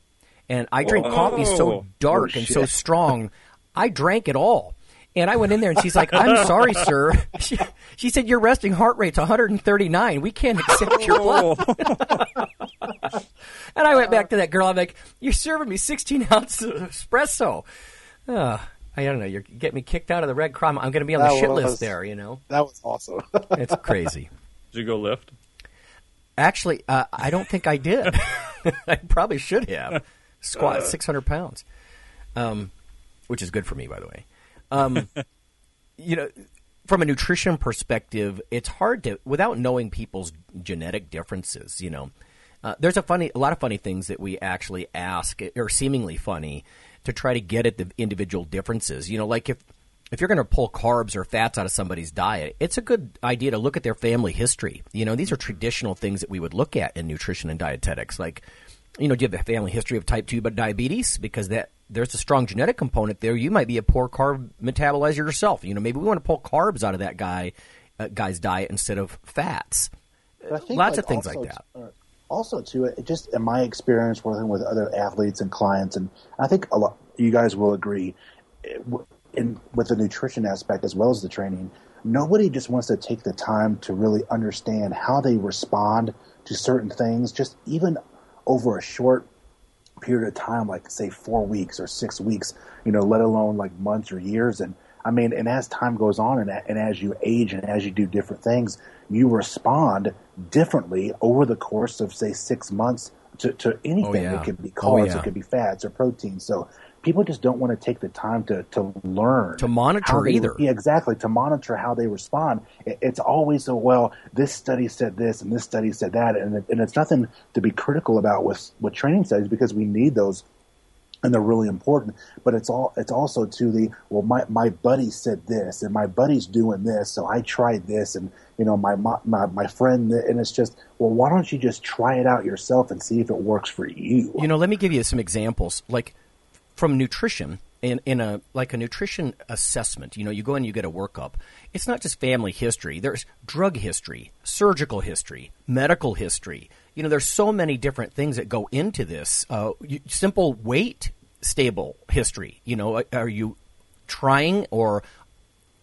and I drink Whoa. coffee so dark oh, and so strong, I drank it all. And I went in there, and she's like, I'm sorry, sir. She, she said, your resting heart rate's one thirty-nine. We can't accept your blood. And I went back to that girl. I'm like, you're serving me sixteen ounces of espresso. Uh, I don't know. You're getting me kicked out of the Red Cross. I'm going to be on the that shit was, list there, you know. That was awesome. It's crazy. Did you go lift? Actually, uh, I don't think I did. I probably should have. Squat six hundred pounds, um, which is good for me, by the way. Um, you know, from a nutrition perspective, it's hard to, without knowing people's genetic differences, you know. Uh, there's a funny, a lot of funny things that we actually ask, or seemingly funny, to try to get at the individual differences. You know, like if, if you're going to pull carbs or fats out of somebody's diet, it's a good idea to look at their family history. You know, these are traditional things that we would look at in nutrition and dietetics. Like, you know, do you have a family history of type two diabetes? Because that there's a strong genetic component there. You might be a poor carb metabolizer yourself. You know, maybe we want to pull carbs out of that guy uh, guy's diet instead of fats. Lots like of things also, like that. Uh, also, too, it just in my experience working with other athletes and clients, and I think a lot you guys will agree. It, In, with the nutrition aspect as well as the training, nobody just wants to take the time to really understand how they respond to certain things, just even over a short period of time, like say four weeks or six weeks, you know, let alone like months or years. And I mean, and as time goes on and, and as you age and as you do different things, you respond differently over the course of say six months to, to anything. Oh, yeah. It could be carbs, oh, yeah. it could be fats or protein. So people just don't want to take the time to, to learn. To monitor they, either. Yeah, exactly. To monitor how they respond. It, it's always a, well, this study said this and this study said that. And, it, and it's nothing to be critical about with, with training studies because we need those and they're really important. But it's all it's also to the, well, my, my buddy said this, and my buddy's doing this, so I tried this, and, you know, my, my, my friend, and it's just, well, why don't you just try it out yourself and see if it works for you? You know, let me give you some examples, like from nutrition. In, in a like a nutrition assessment, you know, you go in and you get a workup. It's not just family history. There's drug history, surgical history, medical history. You know, there's so many different things that go into this. Uh, you, simple weight stable history. You know, are you trying or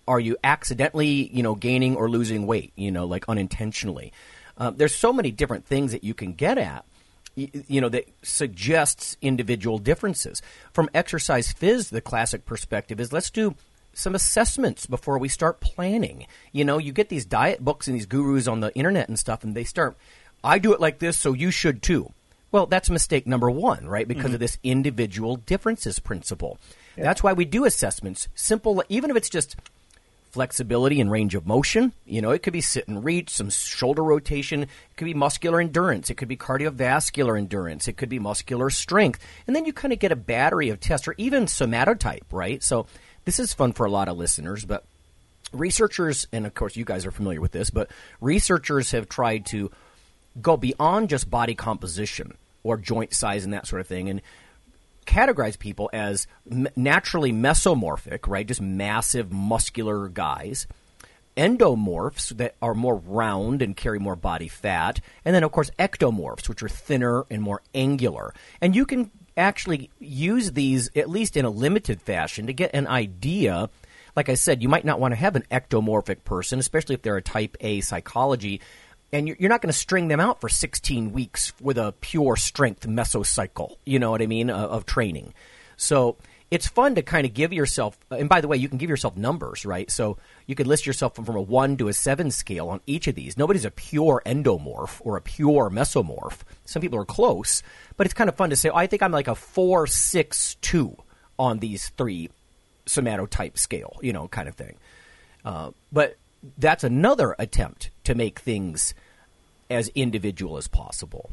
are you accidentally, you know, gaining or losing weight, you know, like unintentionally? Uh, there's so many different things that you can get at, you know, that suggests individual differences. From Exercise Phys, the classic perspective is let's do some assessments before we start planning. You know, you get these diet books and these gurus on the internet and stuff, and they start, I do it like this, so you should too. Well, that's mistake number one, right? Because mm-hmm. of this individual differences principle. Yeah. That's why we do assessments. Simple, even if it's just flexibility and range of motion. You know, it could be sit and reach, some shoulder rotation. It could be muscular endurance. It could be cardiovascular endurance. It could be muscular strength. And then you kind of get a battery of tests, or even somatotype, right? So this is fun for a lot of listeners, but researchers, and of course you guys are familiar with this, but researchers have tried to go beyond just body composition or joint size and that sort of thing, and categorize people as naturally mesomorphic, right, just massive muscular guys, endomorphs that are more round and carry more body fat, and then, of course, ectomorphs, which are thinner and more angular. And you can actually use these, at least in a limited fashion, to get an idea. Like I said, you might not want to have an ectomorphic person, especially if they're a type A psychology, and you're not going to string them out for sixteen weeks with a pure strength mesocycle, you know what I mean, of training. So it's fun to kind of give yourself – and by the way, you can give yourself numbers, right? So you could list yourself from a one to a seven scale on each of these. Nobody's a pure endomorph or a pure mesomorph. Some people are close, but it's kind of fun to say, oh, I think I'm like a four, six, two on these three somatotype scale, you know, kind of thing. Uh, but that's another attempt to make things as individual as possible.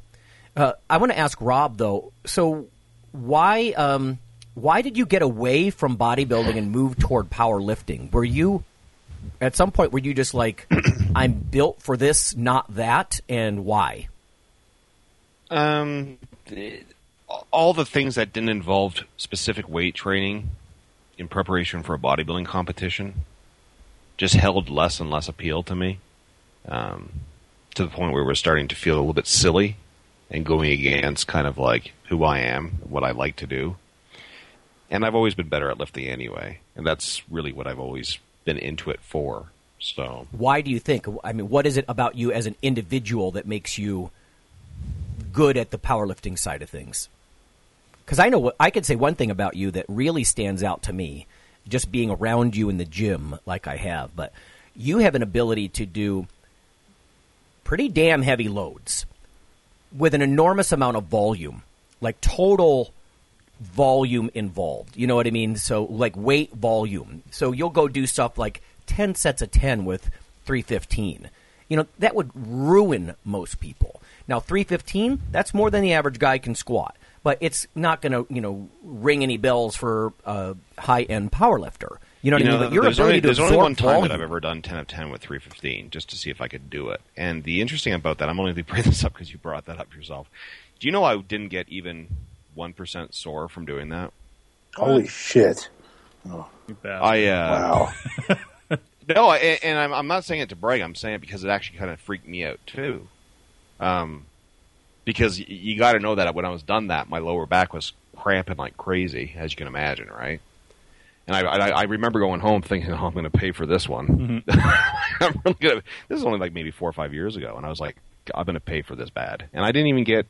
Uh, I want to ask Rob, though, so why um, why did you get away from bodybuilding and move toward powerlifting? Were you – at some point, were you just like, I'm built for this, not that, and why? Um, all the things that didn't involve specific weight training in preparation for a bodybuilding competition just held less and less appeal to me. Um, to the point where we're starting to feel a little bit silly and going against kind of like who I am, what I like to do. And I've always been better at lifting anyway. And that's really what I've always been into it for. So why do you think, I mean, what is it about you as an individual that makes you good at the powerlifting side of things? Because I know what, I could say one thing about you that really stands out to me, just being around you in the gym like I have, but you have an ability to do pretty damn heavy loads with an enormous amount of volume, like total volume involved. You know what I mean? So like weight volume. So you'll go do stuff like ten sets of ten with three fifteen. You know, that would ruin most people. Now, three fifteen, that's more than the average guy can squat, but it's not going to, you know, ring any bells for a high-end powerlifter. You know what you I mean? Know, but your there's only, to there's only one time volume. That I've ever done ten of ten with three fifteen just to see if I could do it. And the interesting about that, I'm only going to bring this up because you brought that up yourself. Do you know I didn't get even one percent sore from doing that? Holy uh, shit. Oh, you bad. I, uh, wow. No, and, and I'm, I'm not saying it to brag. I'm saying it because it actually kind of freaked me out too. Um, because you got to know that when I was done that, my lower back was cramping like crazy, as you can imagine, right? And I, I, I remember going home thinking, oh, I'm going to pay for this one. Mm-hmm. I'm really gonna, this is only like maybe four or five years ago. And I was like, I'm going to pay for this bad. And I didn't even get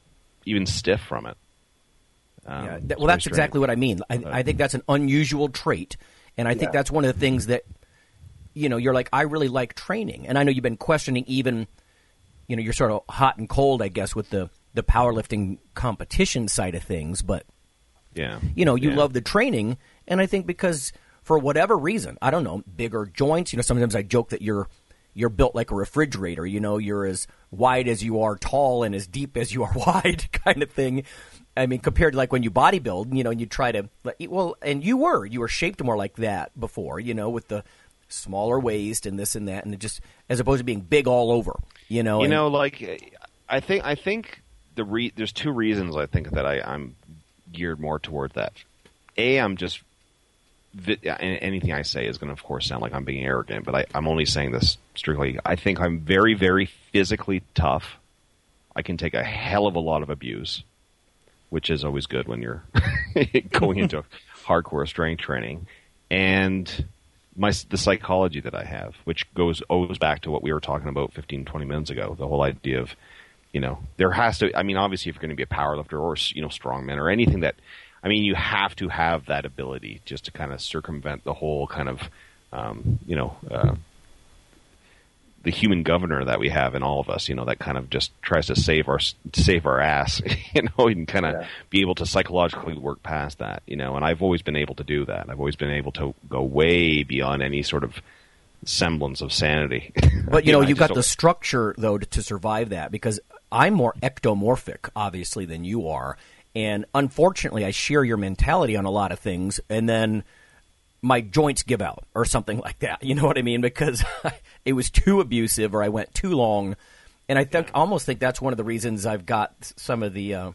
even stiff from it. Um, yeah, that, well, that's strange. Exactly what I mean. I, I think that's an unusual trait. And I yeah. think that's one of the things that, you know, you're like, I really like training. And I know you've been questioning even, you know, you're sort of hot and cold, I guess, with the, the powerlifting competition side of things. But, yeah, you know, you yeah. love the training. And I think because for whatever reason, I don't know, bigger joints, you know, sometimes I joke that you're you're built like a refrigerator, you know, you're as wide as you are tall and as deep as you are wide kind of thing. I mean, compared to like when you bodybuild, you know, and you try to, well, and you were, you were shaped more like that before, you know, with the smaller waist and this and that, and it just, as opposed to being big all over, you know. You and, know, like, I think, I think the re- there's two reasons I think that I, I'm geared more toward that. A, I'm just, anything I say is going to, of course, sound like I'm being arrogant, but I, I'm only saying this strictly. I think I'm very, very physically tough. I can take a hell of a lot of abuse, which is always good when you're going into hardcore strength training. And my the psychology that I have, which goes always back to what we were talking about fifteen, twenty minutes ago, the whole idea of, you know, there has to, I mean, obviously if you're going to be a powerlifter or, you know, strongman or anything that, I mean, you have to have that ability just to kind of circumvent the whole kind of, um, you know, uh, the human governor that we have in all of us, you know, that kind of just tries to save our save our ass, you know, and kind of yeah. be able to psychologically work past that, you know. And I've always been able to do that. I've always been able to go way beyond any sort of semblance of sanity. But, you know, you've got the structure, though, to, to survive that, because I'm more ectomorphic, obviously, than you are. And unfortunately, I share your mentality on a lot of things, and then my joints give out or something like that. You know what I mean? Because it was too abusive or I went too long. And I think, yeah. almost think that's one of the reasons I've got some of the, uh,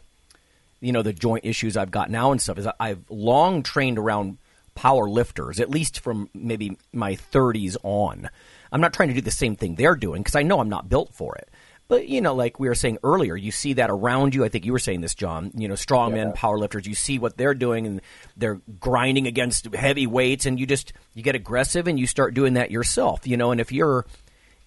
you know, the joint issues I've got now and stuff is I've long trained around power lifters, at least from maybe my thirties on. I'm not trying to do the same thing they're doing because I know I'm not built for it. But, you know, like we were saying earlier, you see that around you. I think you were saying this, John, you know, strongmen, yeah. powerlifters, you see what they're doing and they're grinding against heavy weights, and you just, you get aggressive and you start doing that yourself, you know. And if you're,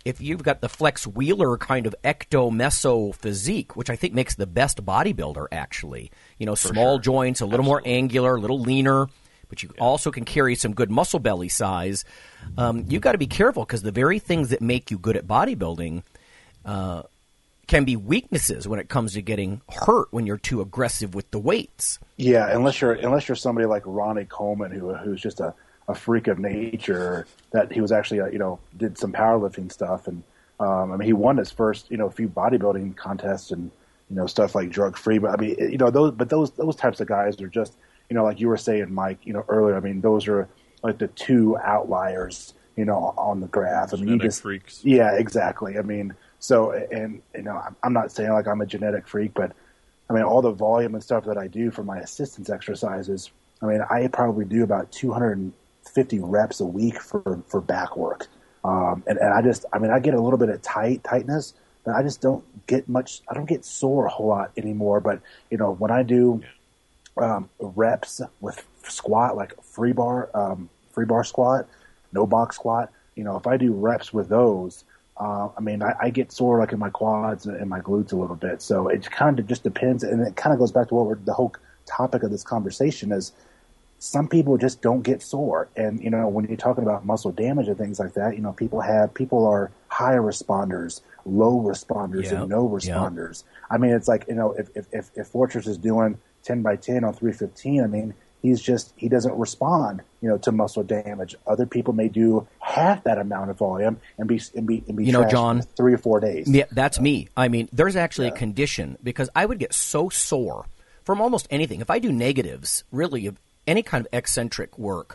if you've got the Flex Wheeler kind of ecto-meso physique, which I think makes the best bodybuilder actually, you know, for small sure. joints, a little Absolutely. more angular, a little leaner, but you yeah. also can carry some good muscle belly size. Um, you've got to be careful because the very things that make you good at bodybuilding Uh, can be weaknesses when it comes to getting hurt when you're too aggressive with the weights. Yeah, unless you're unless you're somebody like Ronnie Coleman, who who's just a, a freak of nature. That he was actually a, you know did some powerlifting stuff, and um, I mean he won his first you know few bodybuilding contests and you know stuff like drug free. But I mean you know those but those those types of guys are just you know like you were saying, Mike, you know earlier. I mean those are like the two outliers you know on the graph. I mean you just freaks. Yeah, exactly. I mean. So, and, you know, I'm not saying like I'm a genetic freak, but I mean, all the volume and stuff that I do for my assistance exercises, I mean, I probably do about two hundred fifty reps a week for, for back work. Um, and, and I just, I mean, I get a little bit of tight tightness, but I just don't get much, I don't get sore a whole lot anymore. But, you know, when I do um, reps with squat, like free bar, um, free bar squat, no box squat, you know, if I do reps with those, Uh, I mean, I, I get sore like in my quads and my glutes a little bit. So it kind of just depends. And it kind of goes back to what we're, the whole topic of this conversation is some people just don't get sore. And, you know, when you're talking about muscle damage and things like that, you know, people have, people are high responders, low responders, yep. and no responders. Yep. I mean, it's like, you know, if, if, if, if Fortress is doing ten by ten on three fifteen, I mean, he's just, he doesn't respond, you know, to muscle damage. Other people may do half that amount of volume and be, and be, and be you know, John, three or four days. Yeah, that's uh, me. I mean, there's actually yeah. a condition because I would get so sore from almost anything. If I do negatives, really, of any kind of eccentric work,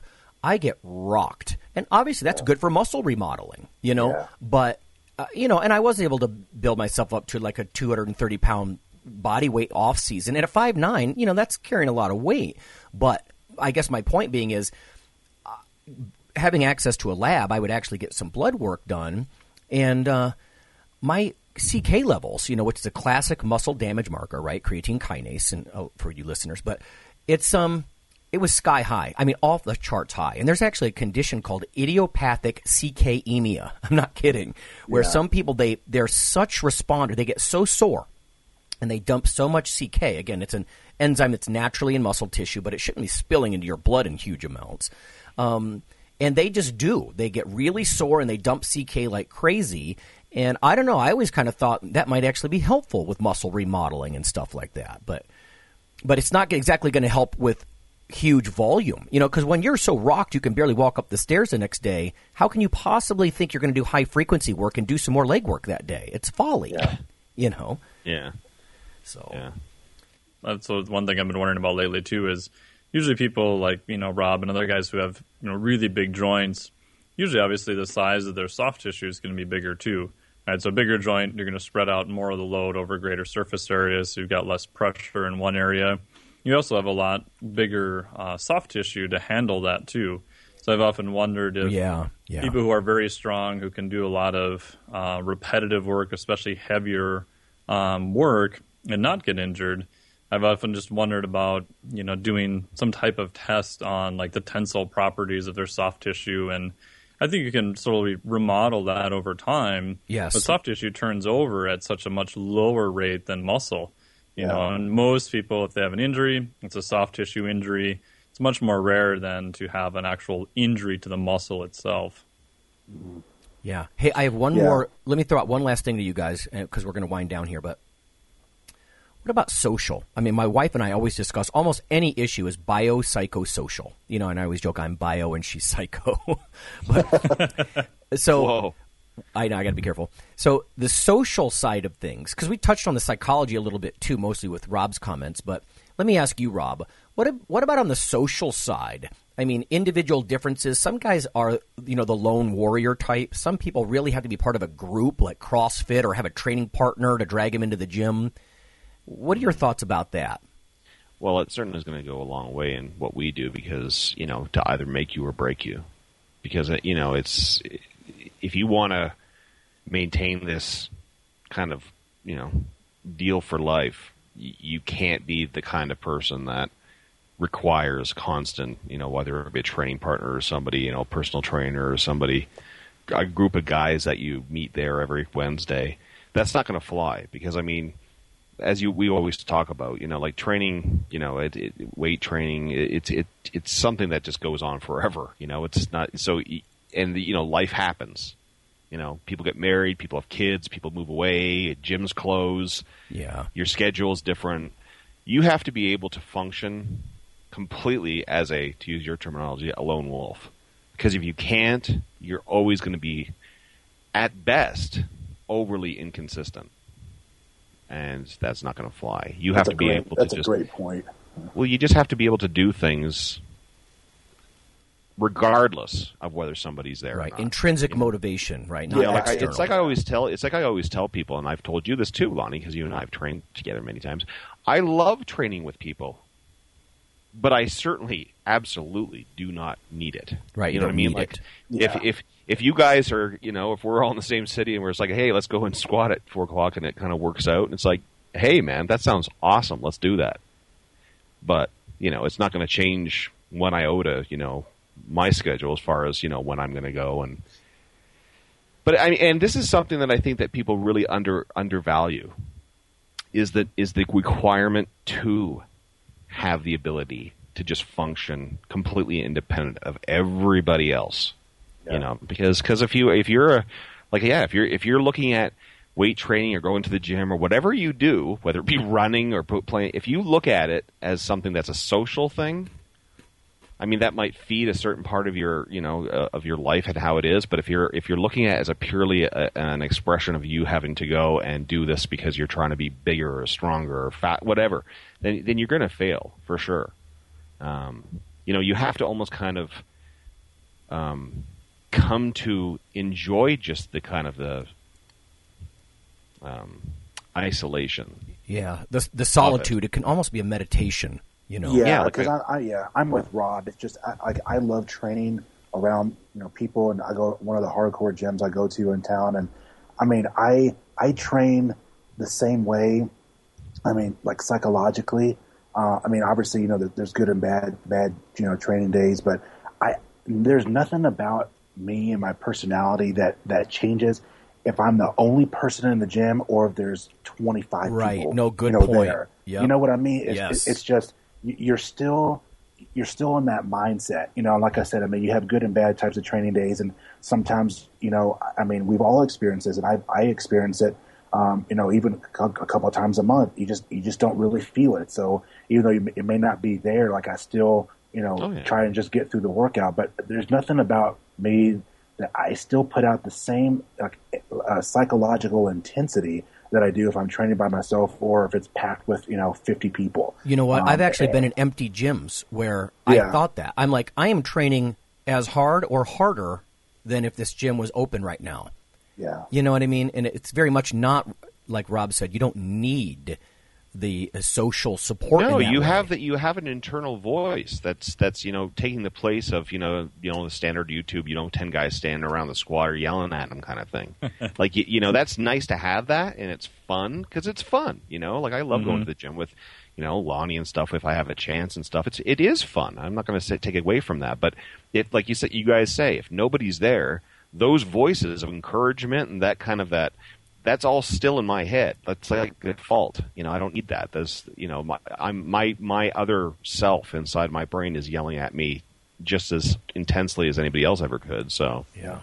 I get rocked. And obviously that's yeah. good for muscle remodeling, you know, yeah. but, uh, you know, and I was able to build myself up to like a two hundred thirty pound body weight off season. And at five nine, you know, that's carrying a lot of weight. But I guess my point being is uh, having access to a lab, I would actually get some blood work done. And uh, my C K levels, you know, which is a classic muscle damage marker, right? Creatine kinase, and oh, for you listeners. But it's um, it was sky high. I mean, off the charts high. And there's actually a condition called idiopathic C K emia. I'm not kidding. Where yeah. some people, they, they're such responder. They get so sore. And they dump so much C K. Again, it's an enzyme that's naturally in muscle tissue, but it shouldn't be spilling into your blood in huge amounts. Um, and they just do. They get really sore and they dump C K like crazy. And I don't know. I always kind of thought that might actually be helpful with muscle remodeling and stuff like that. But but it's not exactly going to help with huge volume, you know, because when you're so rocked you can barely walk up the stairs the next day, how can you possibly think you're going to do high-frequency work and do some more leg work that day? It's folly, yeah. you know. Yeah. So, yeah. that's one thing I've been wondering about lately too is usually people like, you know, Rob and other guys who have, you know, really big joints, usually obviously the size of their soft tissue is going to be bigger too. All right, so bigger joint, you're going to spread out more of the load over greater surface areas, so you've got less pressure in one area. You also have a lot bigger uh, soft tissue to handle that too. So I've often wondered if yeah, yeah. people who are very strong, who can do a lot of uh, repetitive work, especially heavier um, work, and not get injured, I've often just wondered about, you know, doing some type of test on like the tensile properties of their soft tissue. And I think you can slowly remodel that over time. Yes. But soft tissue turns over at such a much lower rate than muscle. You yeah. know, and most people, if they have an injury, it's a soft tissue injury. It's much more rare than to have an actual injury to the muscle itself. Yeah. Hey, I have one yeah. more. Let me throw out one last thing to you guys because we're going to wind down here. But what about social? I mean, my wife and I always discuss almost any issue is biopsychosocial. You know, and I always joke I'm bio and she's psycho. but so Whoa. I know I got to be careful. So the social side of things, because we touched on the psychology a little bit too, mostly with Rob's comments. But let me ask you, Rob, what what about on the social side? I mean, individual differences. Some guys are, you know, the lone warrior type. Some people really have to be part of a group like CrossFit or have a training partner to drag them into the gym. What are your thoughts about that? Well, it certainly is going to go a long way in what we do because, you know, to either make you or break you. Because, you know, it's if you want to maintain this kind of, you know, deal for life, you can't be the kind of person that requires constant, you know, whether it be a training partner or somebody, you know, personal trainer or somebody, a group of guys that you meet there every Wednesday. That's not going to fly because, I mean, as you we always talk about, you know, like training, you know, it, it, weight training, it's it, it it's something that just goes on forever. You know, it's not so, and the, you know, life happens. You know, people get married, people have kids, people move away, gyms close. Yeah, your schedule is different. You have to be able to function completely as a, to use your terminology, a lone wolf. Because if you can't, you're always going to be, at best, overly inconsistent. And that's not going to fly. You that's have to be great, able to just... That's a great point. Well, you just have to be able to do things regardless of whether somebody's there right. or not. Intrinsic you know? motivation, right? Not yeah, external. I, it's, like I always tell, it's like I always tell people, and I've told you this too, Lonnie, because you and I have trained together many times. I love training with people, but I certainly, absolutely do not need it. Right, you know what I mean? Like, yeah. if, if If you guys are, you know, if we're all in the same city and we're just like, hey, let's go and squat at four o'clock and it kind of works out. And it's like, hey, man, that sounds awesome. Let's do that. But, you know, it's not going to change one iota, you know, my schedule as far as, you know, when I'm going to go. And But, I and this is something that I think that people really under undervalue is that is the requirement to have the ability to just function completely independent of everybody else. Yeah. You know, because cause if you if you're a, like yeah if you're if you're looking at weight training or going to the gym or whatever you do, whether it be running or playing, if you look at it as something that's a social thing, I mean that might feed a certain part of your you know uh, of your life and how it is. But if you're if you're looking at it as a purely a, an expression of you having to go and do this because you're trying to be bigger or stronger or fat, whatever, then then you're going to fail for sure. Um, you know, you have to almost kind of. Um, come to enjoy just the kind of the um, isolation. Yeah, the the solitude. It. it can almost be a meditation, you know. Yeah, because yeah, like I, I yeah, I'm with Rob. It's just I, I I love training around you know people, and I go one of the hardcore gyms I go to in town, and I mean I I train the same way. I mean, like psychologically. Uh, I mean, obviously, you know, there's good and bad bad you know training days, but I there's nothing about me and my personality that, that changes if I'm the only person in the gym or if there's twenty-five right. people. Right. No, good you know, point. Yep. You know what I mean? It's, yes. it's just you're still you're still in that mindset. You know, like I said, I mean, you have good and bad types of training days, and sometimes, you know, I mean, we've all experienced this, and I I experience it. Um, you know, even a couple of times a month, you just you just don't really feel it. So even though it may not be there, like I still you know oh, yeah. try and just get through the workout. But there's nothing about me that I still put out the same uh, uh, psychological intensity that I do if I'm training by myself or if it's packed with, you know, fifty people. You know what? Um, I've actually and, been in empty gyms where yeah. I thought that. I'm like, I am training as hard or harder than if this gym was open right now. Yeah. You know what I mean? And it's very much not, like Rob said, you don't need the uh, social support. No, in that you way. have that. You have an internal voice that's that's you know taking the place of you know you know the standard YouTube you know ten guys standing around the squad or yelling at them kind of thing. Like you, you know that's nice to have that, and it's fun because it's fun. You know, like I love mm-hmm. going to the gym with you know Lonnie and stuff if I have a chance and stuff. It's it is fun. I'm not going to take away from that, but it like you said, you guys say if nobody's there, those voices of encouragement and that kind of that. That's all still in my head. That's like a fault. You know, I don't need that. That's, you know, my, I'm, my my other self inside my brain is yelling at me just as intensely as anybody else ever could. So yeah,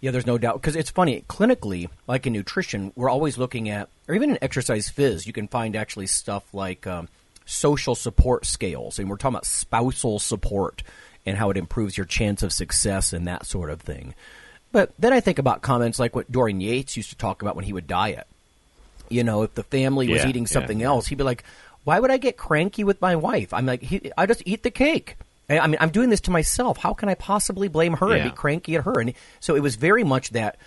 yeah. There's no doubt because it's funny. Clinically, like in nutrition, we're always looking at, or even in exercise phys, you can find actually stuff like um, social support scales, and we're talking about spousal support and how it improves your chance of success and that sort of thing. But then I think about comments like what Dorian Yates used to talk about when he would diet. You know, if the family was yeah, eating something yeah. else, he'd be like, why would I get cranky with my wife? I'm like, he, I just eat the cake. I mean, I'm doing this to myself. How can I possibly blame her yeah. and be cranky at her? And so it was very much that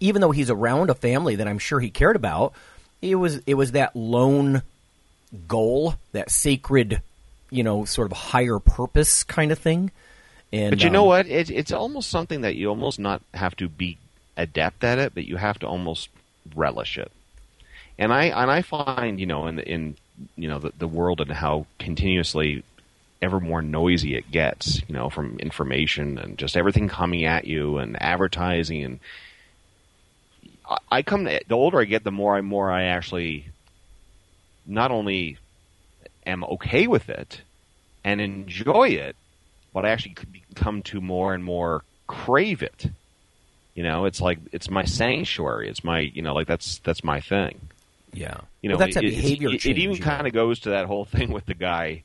even though he's around a family that I'm sure he cared about, it was it was that lone goal, that sacred, you know, sort of higher purpose kind of thing. And, but you um, know what? It, it's almost something that you almost not have to be adept at it, but you have to almost relish it. And I and I find you know in the, in you know the, the world and how continuously ever more noisy it gets, you know, from information and just everything coming at you and advertising and I, I come to, the older I get, the more I more I actually not only am okay with it and enjoy it. But I actually could come to more and more crave it. You know, it's like it's my sanctuary. It's my, you know, like that's that's my thing. Yeah, you know, well, that's it, a behavior it, change, it even kind of goes to that whole thing with the guy.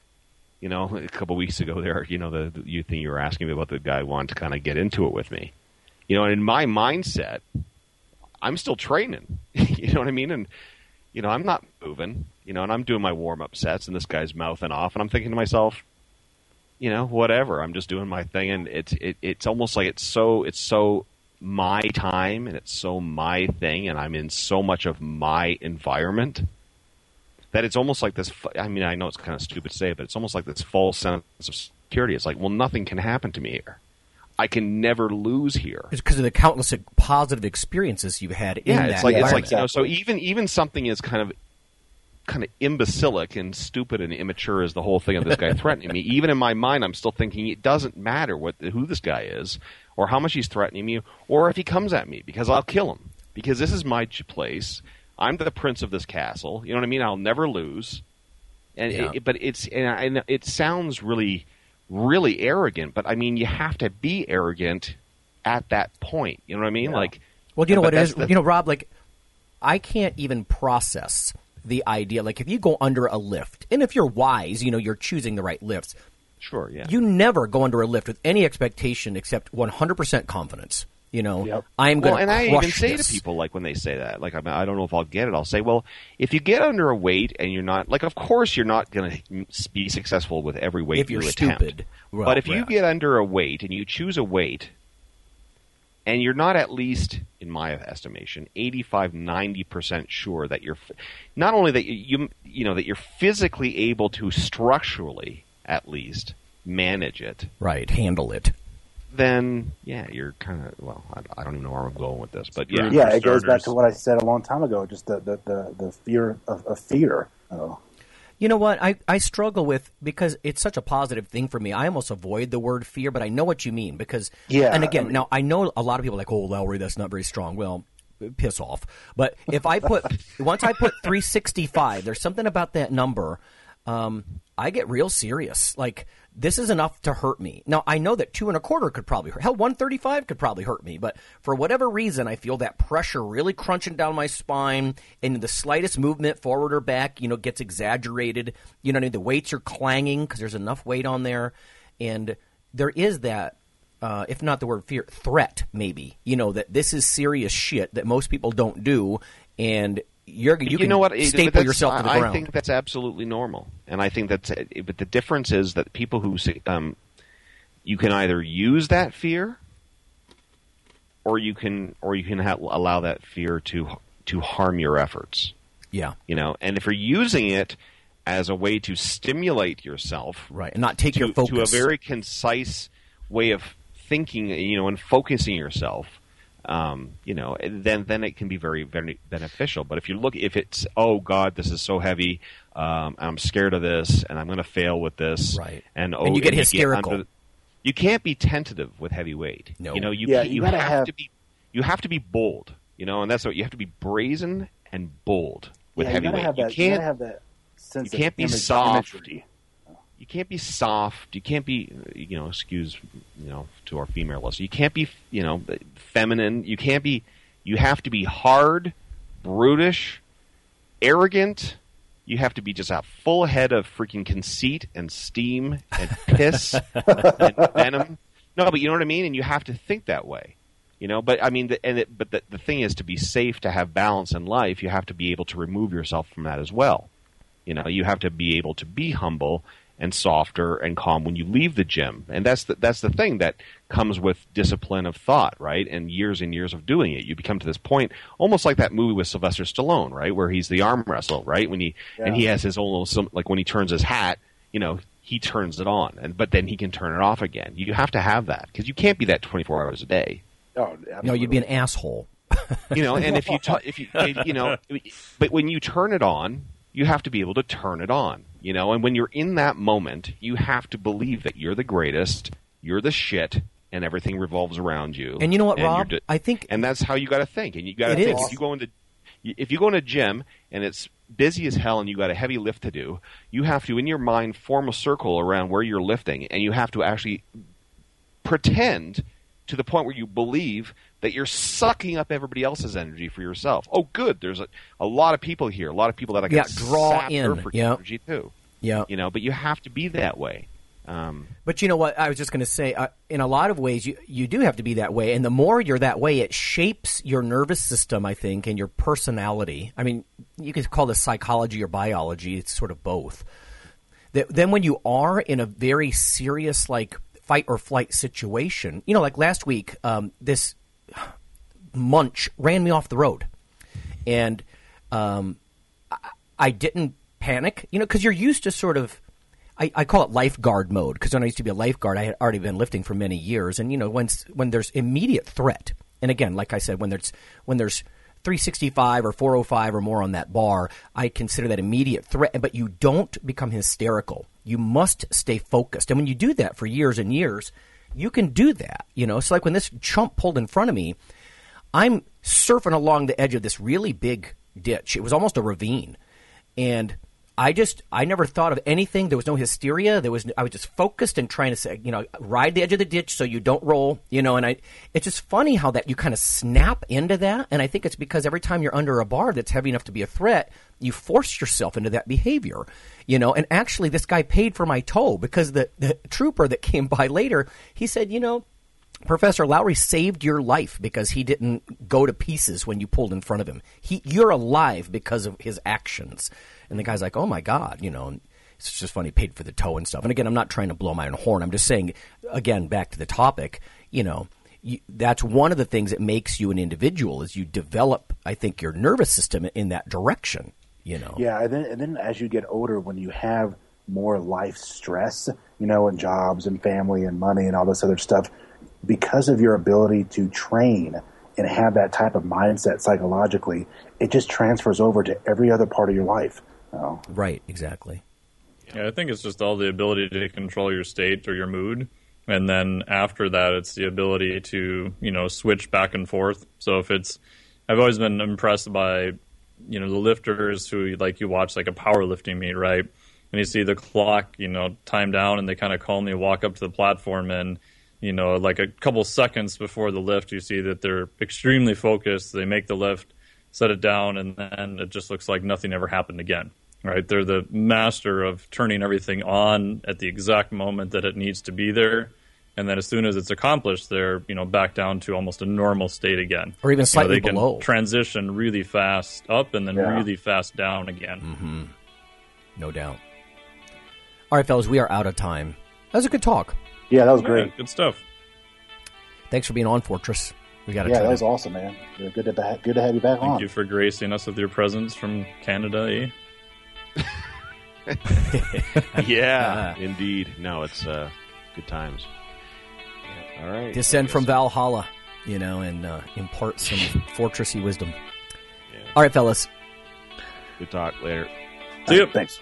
You know, a couple of weeks ago there, you know, the, the you thing you were asking me about the guy wanted to kind of get into it with me. You know, and in my mindset, I'm still training. You know what I mean? And you know, I'm not moving. You know, and I'm doing my warm up sets, and this guy's mouthing off, and I'm thinking to myself, you know, whatever. I'm just doing my thing, and it's it, it's almost like it's so it's so my time, and it's so my thing, and I'm in so much of my environment that it's almost like this. I mean, I know it's kind of stupid to say, but it's almost like this false sense of security. It's like, well, nothing can happen to me here. I can never lose here. It's because of the countless positive experiences you've had. Yeah, in it's that like it's like you know. So even even something is kind of. kind of imbecilic and stupid and immature is the whole thing of this guy threatening me. Even in my mind, I'm still thinking it doesn't matter what who this guy is or how much he's threatening me or if he comes at me because I'll kill him because this is my place. I'm the prince of this castle. You know what I mean? I'll never lose. And yeah. it, But it's and, I, and it sounds really, really arrogant, but I mean, you have to be arrogant at that point. You know what I mean? Yeah. Like, well, you know what it is? The, you know, Rob, like, I can't even process the idea, like if you go under a lift, and if you're wise, you know, you're choosing the right lifts. Sure, yeah. You never go under a lift with any expectation except one hundred percent confidence. You know, yep. I'm going to crush this. Well, and I even say to people, like when they say that, like I don't know if I'll get it, I'll say, well, if you get under a weight and you're not, like of course you're not going to be successful with every weight if you're you attempt. Stupid. Well, but if yeah. you get under a weight and you choose a weight and you're not at least, in my estimation, eighty-five, ninety percent sure that you're not only that you, you you know that you're physically able to structurally at least manage it, right? Handle it. Then yeah, you're kind of well. I, I don't even know where I'm going with this, but yeah, yeah. It starters. goes back to what I said a long time ago. Just the the the, the fear of, of fear. Oh. You know what? I, I struggle with because it's such a positive thing for me. I almost avoid the word fear, but I know what you mean because yeah, – and again, I mean, now I know a lot of people are like, oh, Lowry, that's not very strong. Well, piss off. But if I put – once I put three sixty-five, there's something about that number, um, I get real serious. Like this is enough to hurt me. Now I know that two and a quarter could probably hurt – hell, one thirty-five could probably hurt me. But for whatever reason, I feel that pressure really crunching down my spine and the slightest movement forward or back, you know, gets exaggerated. You know what I mean? The weights are clanging because there's enough weight on there. And there is that, uh, if not the word fear, threat maybe, you know, that this is serious shit that most people don't do. And you're, you, you can know what? staple yourself to the ground. I think that's absolutely normal. And I think that's – but the difference is that people who um, – you can either use that fear or you can or you can ha- allow that fear to to harm your efforts. Yeah. You know, and if you're using it as a way to stimulate yourself. Right, and not take to, your focus. To a very concise way of thinking, you know, and focusing yourself. Um, you know, then then it can be very, very beneficial. But if you look, if it's, oh God, this is so heavy, um, I'm scared of this, and I'm going to fail with this, right? And oh, and you get and hysterical. You, get under, you can't be tentative with heavy weight. No, you know, you yeah, you, you have, have to be you have to be bold. You know, and that's what you have to be brazen and bold with yeah, heavy weight. Have you that, can't you gotta have that sense. You can't be image, soft. Imagery. You can't be soft. You can't be, you know, excuse, you know, to our female listeners. You can't be, you know, feminine. You can't be, you have to be hard, brutish, arrogant. You have to be just a full head of freaking conceit and steam and piss and venom. No, but you know what I mean? And you have to think that way, you know. But I mean, the, and it, but the, the thing is, to be safe, to have balance in life, you have to be able to remove yourself from that as well. You know, you have to be able to be humble and softer and calm when you leave the gym. And that's the, that's the thing that comes with discipline of thought, right? And years and years of doing it. You become to this point, almost like that movie with Sylvester Stallone, right? Where he's the arm wrestle, right? When he yeah. And he has his own little, like when he turns his hat, you know, he turns it on. and But then he can turn it off again. You have to have that because you can't be that twenty-four hours a day. Oh, absolutely. No, you'd be an asshole. You know, and if you, t- if you, you know, but when you turn it on, you have to be able to turn it on. You know, and when you're in that moment, you have to believe that you're the greatest, you're the shit, and everything revolves around you. And you know what, Rob? Di- I think, and that's how you got to think. And you got to think if you go into if you go in a gym and it's busy as hell, and you got a heavy lift to do, you have to in your mind form a circle around where you're lifting, and you have to actually pretend to the point where you believe that you're sucking up everybody else's energy for yourself. Oh, good. There's a, a lot of people here, a lot of people that I can yeah, draw in for yep. energy too. Yeah, you know, but you have to be that way. Um, but you know what? I was just going to say, uh, in a lot of ways, you you do have to be that way, and the more you're that way, it shapes your nervous system, I think, and your personality. I mean, you could call this psychology or biology; it's sort of both. That, then, when you are in a very serious, like fight or flight situation, you know, like last week, um, this munch ran me off the road, and um, I, I didn't. Panic, you know, because you're used to sort of, I, I call it lifeguard mode, because when I used to be a lifeguard, I had already been lifting for many years, and you know, when when there's immediate threat, and again, like I said, when there's when there's three sixty-five or four oh five or more on that bar, I consider that immediate threat, but you don't become hysterical. You must stay focused, and when you do that for years and years, you can do that, you know. So like when this chump pulled in front of me, I'm surfing along the edge of this really big ditch. It was almost a ravine, and I just – I never thought of anything. There was no hysteria. There was – I was just focused and trying to say, you know, ride the edge of the ditch so you don't roll, you know. And I – it's just funny how that you kind of snap into that. And I think it's because every time you're under a bar that's heavy enough to be a threat, you force yourself into that behavior, you know. And actually this guy paid for my tow because the, the trooper that came by later, he said, you know, Professor Lowery saved your life because he didn't go to pieces when you pulled in front of him. He, you're alive because of his actions. And the guy's like, oh, my God, you know, and it's just funny, paid for the tow and stuff. And, again, I'm not trying to blow my own horn. I'm just saying, again, back to the topic, you know, you, that's one of the things that makes you an individual is you develop, I think, your nervous system in that direction, you know. Yeah, and then, and then as you get older, when you have more life stress, you know, and jobs and family and money and all this other stuff, because of your ability to train and have that type of mindset psychologically, it just transfers over to every other part of your life. Oh. Right, exactly. Yeah, I think it's just all the ability to control your state or your mood. And then after that, it's the ability to, you know, switch back and forth. So if it's – I've always been impressed by, you know, the lifters who, like, you watch, like, a powerlifting meet, right? And you see the clock, you know, time down, and they kind of calmly walk up to the platform and – you know, like a couple seconds before the lift, you see that they're extremely focused. They make the lift, set it down, and then it just looks like nothing ever happened again, right? They're the master of turning everything on at the exact moment that it needs to be there and then as soon as it's accomplished, they're, you know, back down to almost a normal state again, or even slightly you know, they below. Can transition really fast up and then yeah. really fast down again. Mm-hmm. No doubt. All right, fellas, we are out of time. That was a good talk. Yeah, that was yeah, great. Good stuff. Thanks for being on, Fortress. We got yeah, that was awesome, man. You're good to back, good to have you back Thank on. Thank you for gracing us with your presence from Canada. Eh? yeah, uh, indeed. No, it's uh, good times. Yeah. All right, descend from Valhalla, you know, and uh, impart some fortressy wisdom. Yeah. All right, fellas. Good talk. Later. See you. Right, thanks.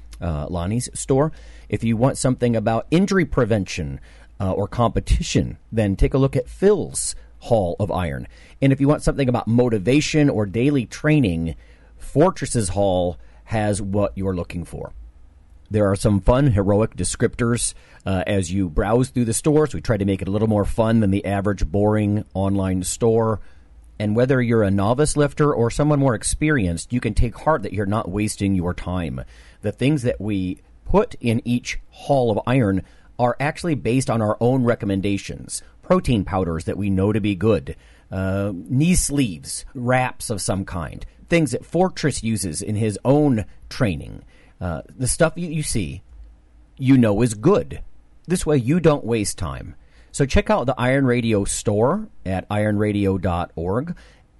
Uh, Lonnie's store. If you want something about injury prevention uh, or competition, then take a look at Phil's Hall of Iron. And if you want something about motivation or daily training, Fortress's Hall has what you're looking for. There are some fun, heroic descriptors uh, as you browse through the stores. We try to make it a little more fun than the average boring online store. And whether you're a novice lifter or someone more experienced, you can take heart that you're not wasting your time. The things that we put in each Hall of Iron are actually based on our own recommendations. Protein powders that we know to be good, uh, knee sleeves, wraps of some kind, things that Fortress uses in his own training. Uh, the stuff you, you see, you know is good. This way you don't waste time. So check out the Iron Radio store at iron radio dot org.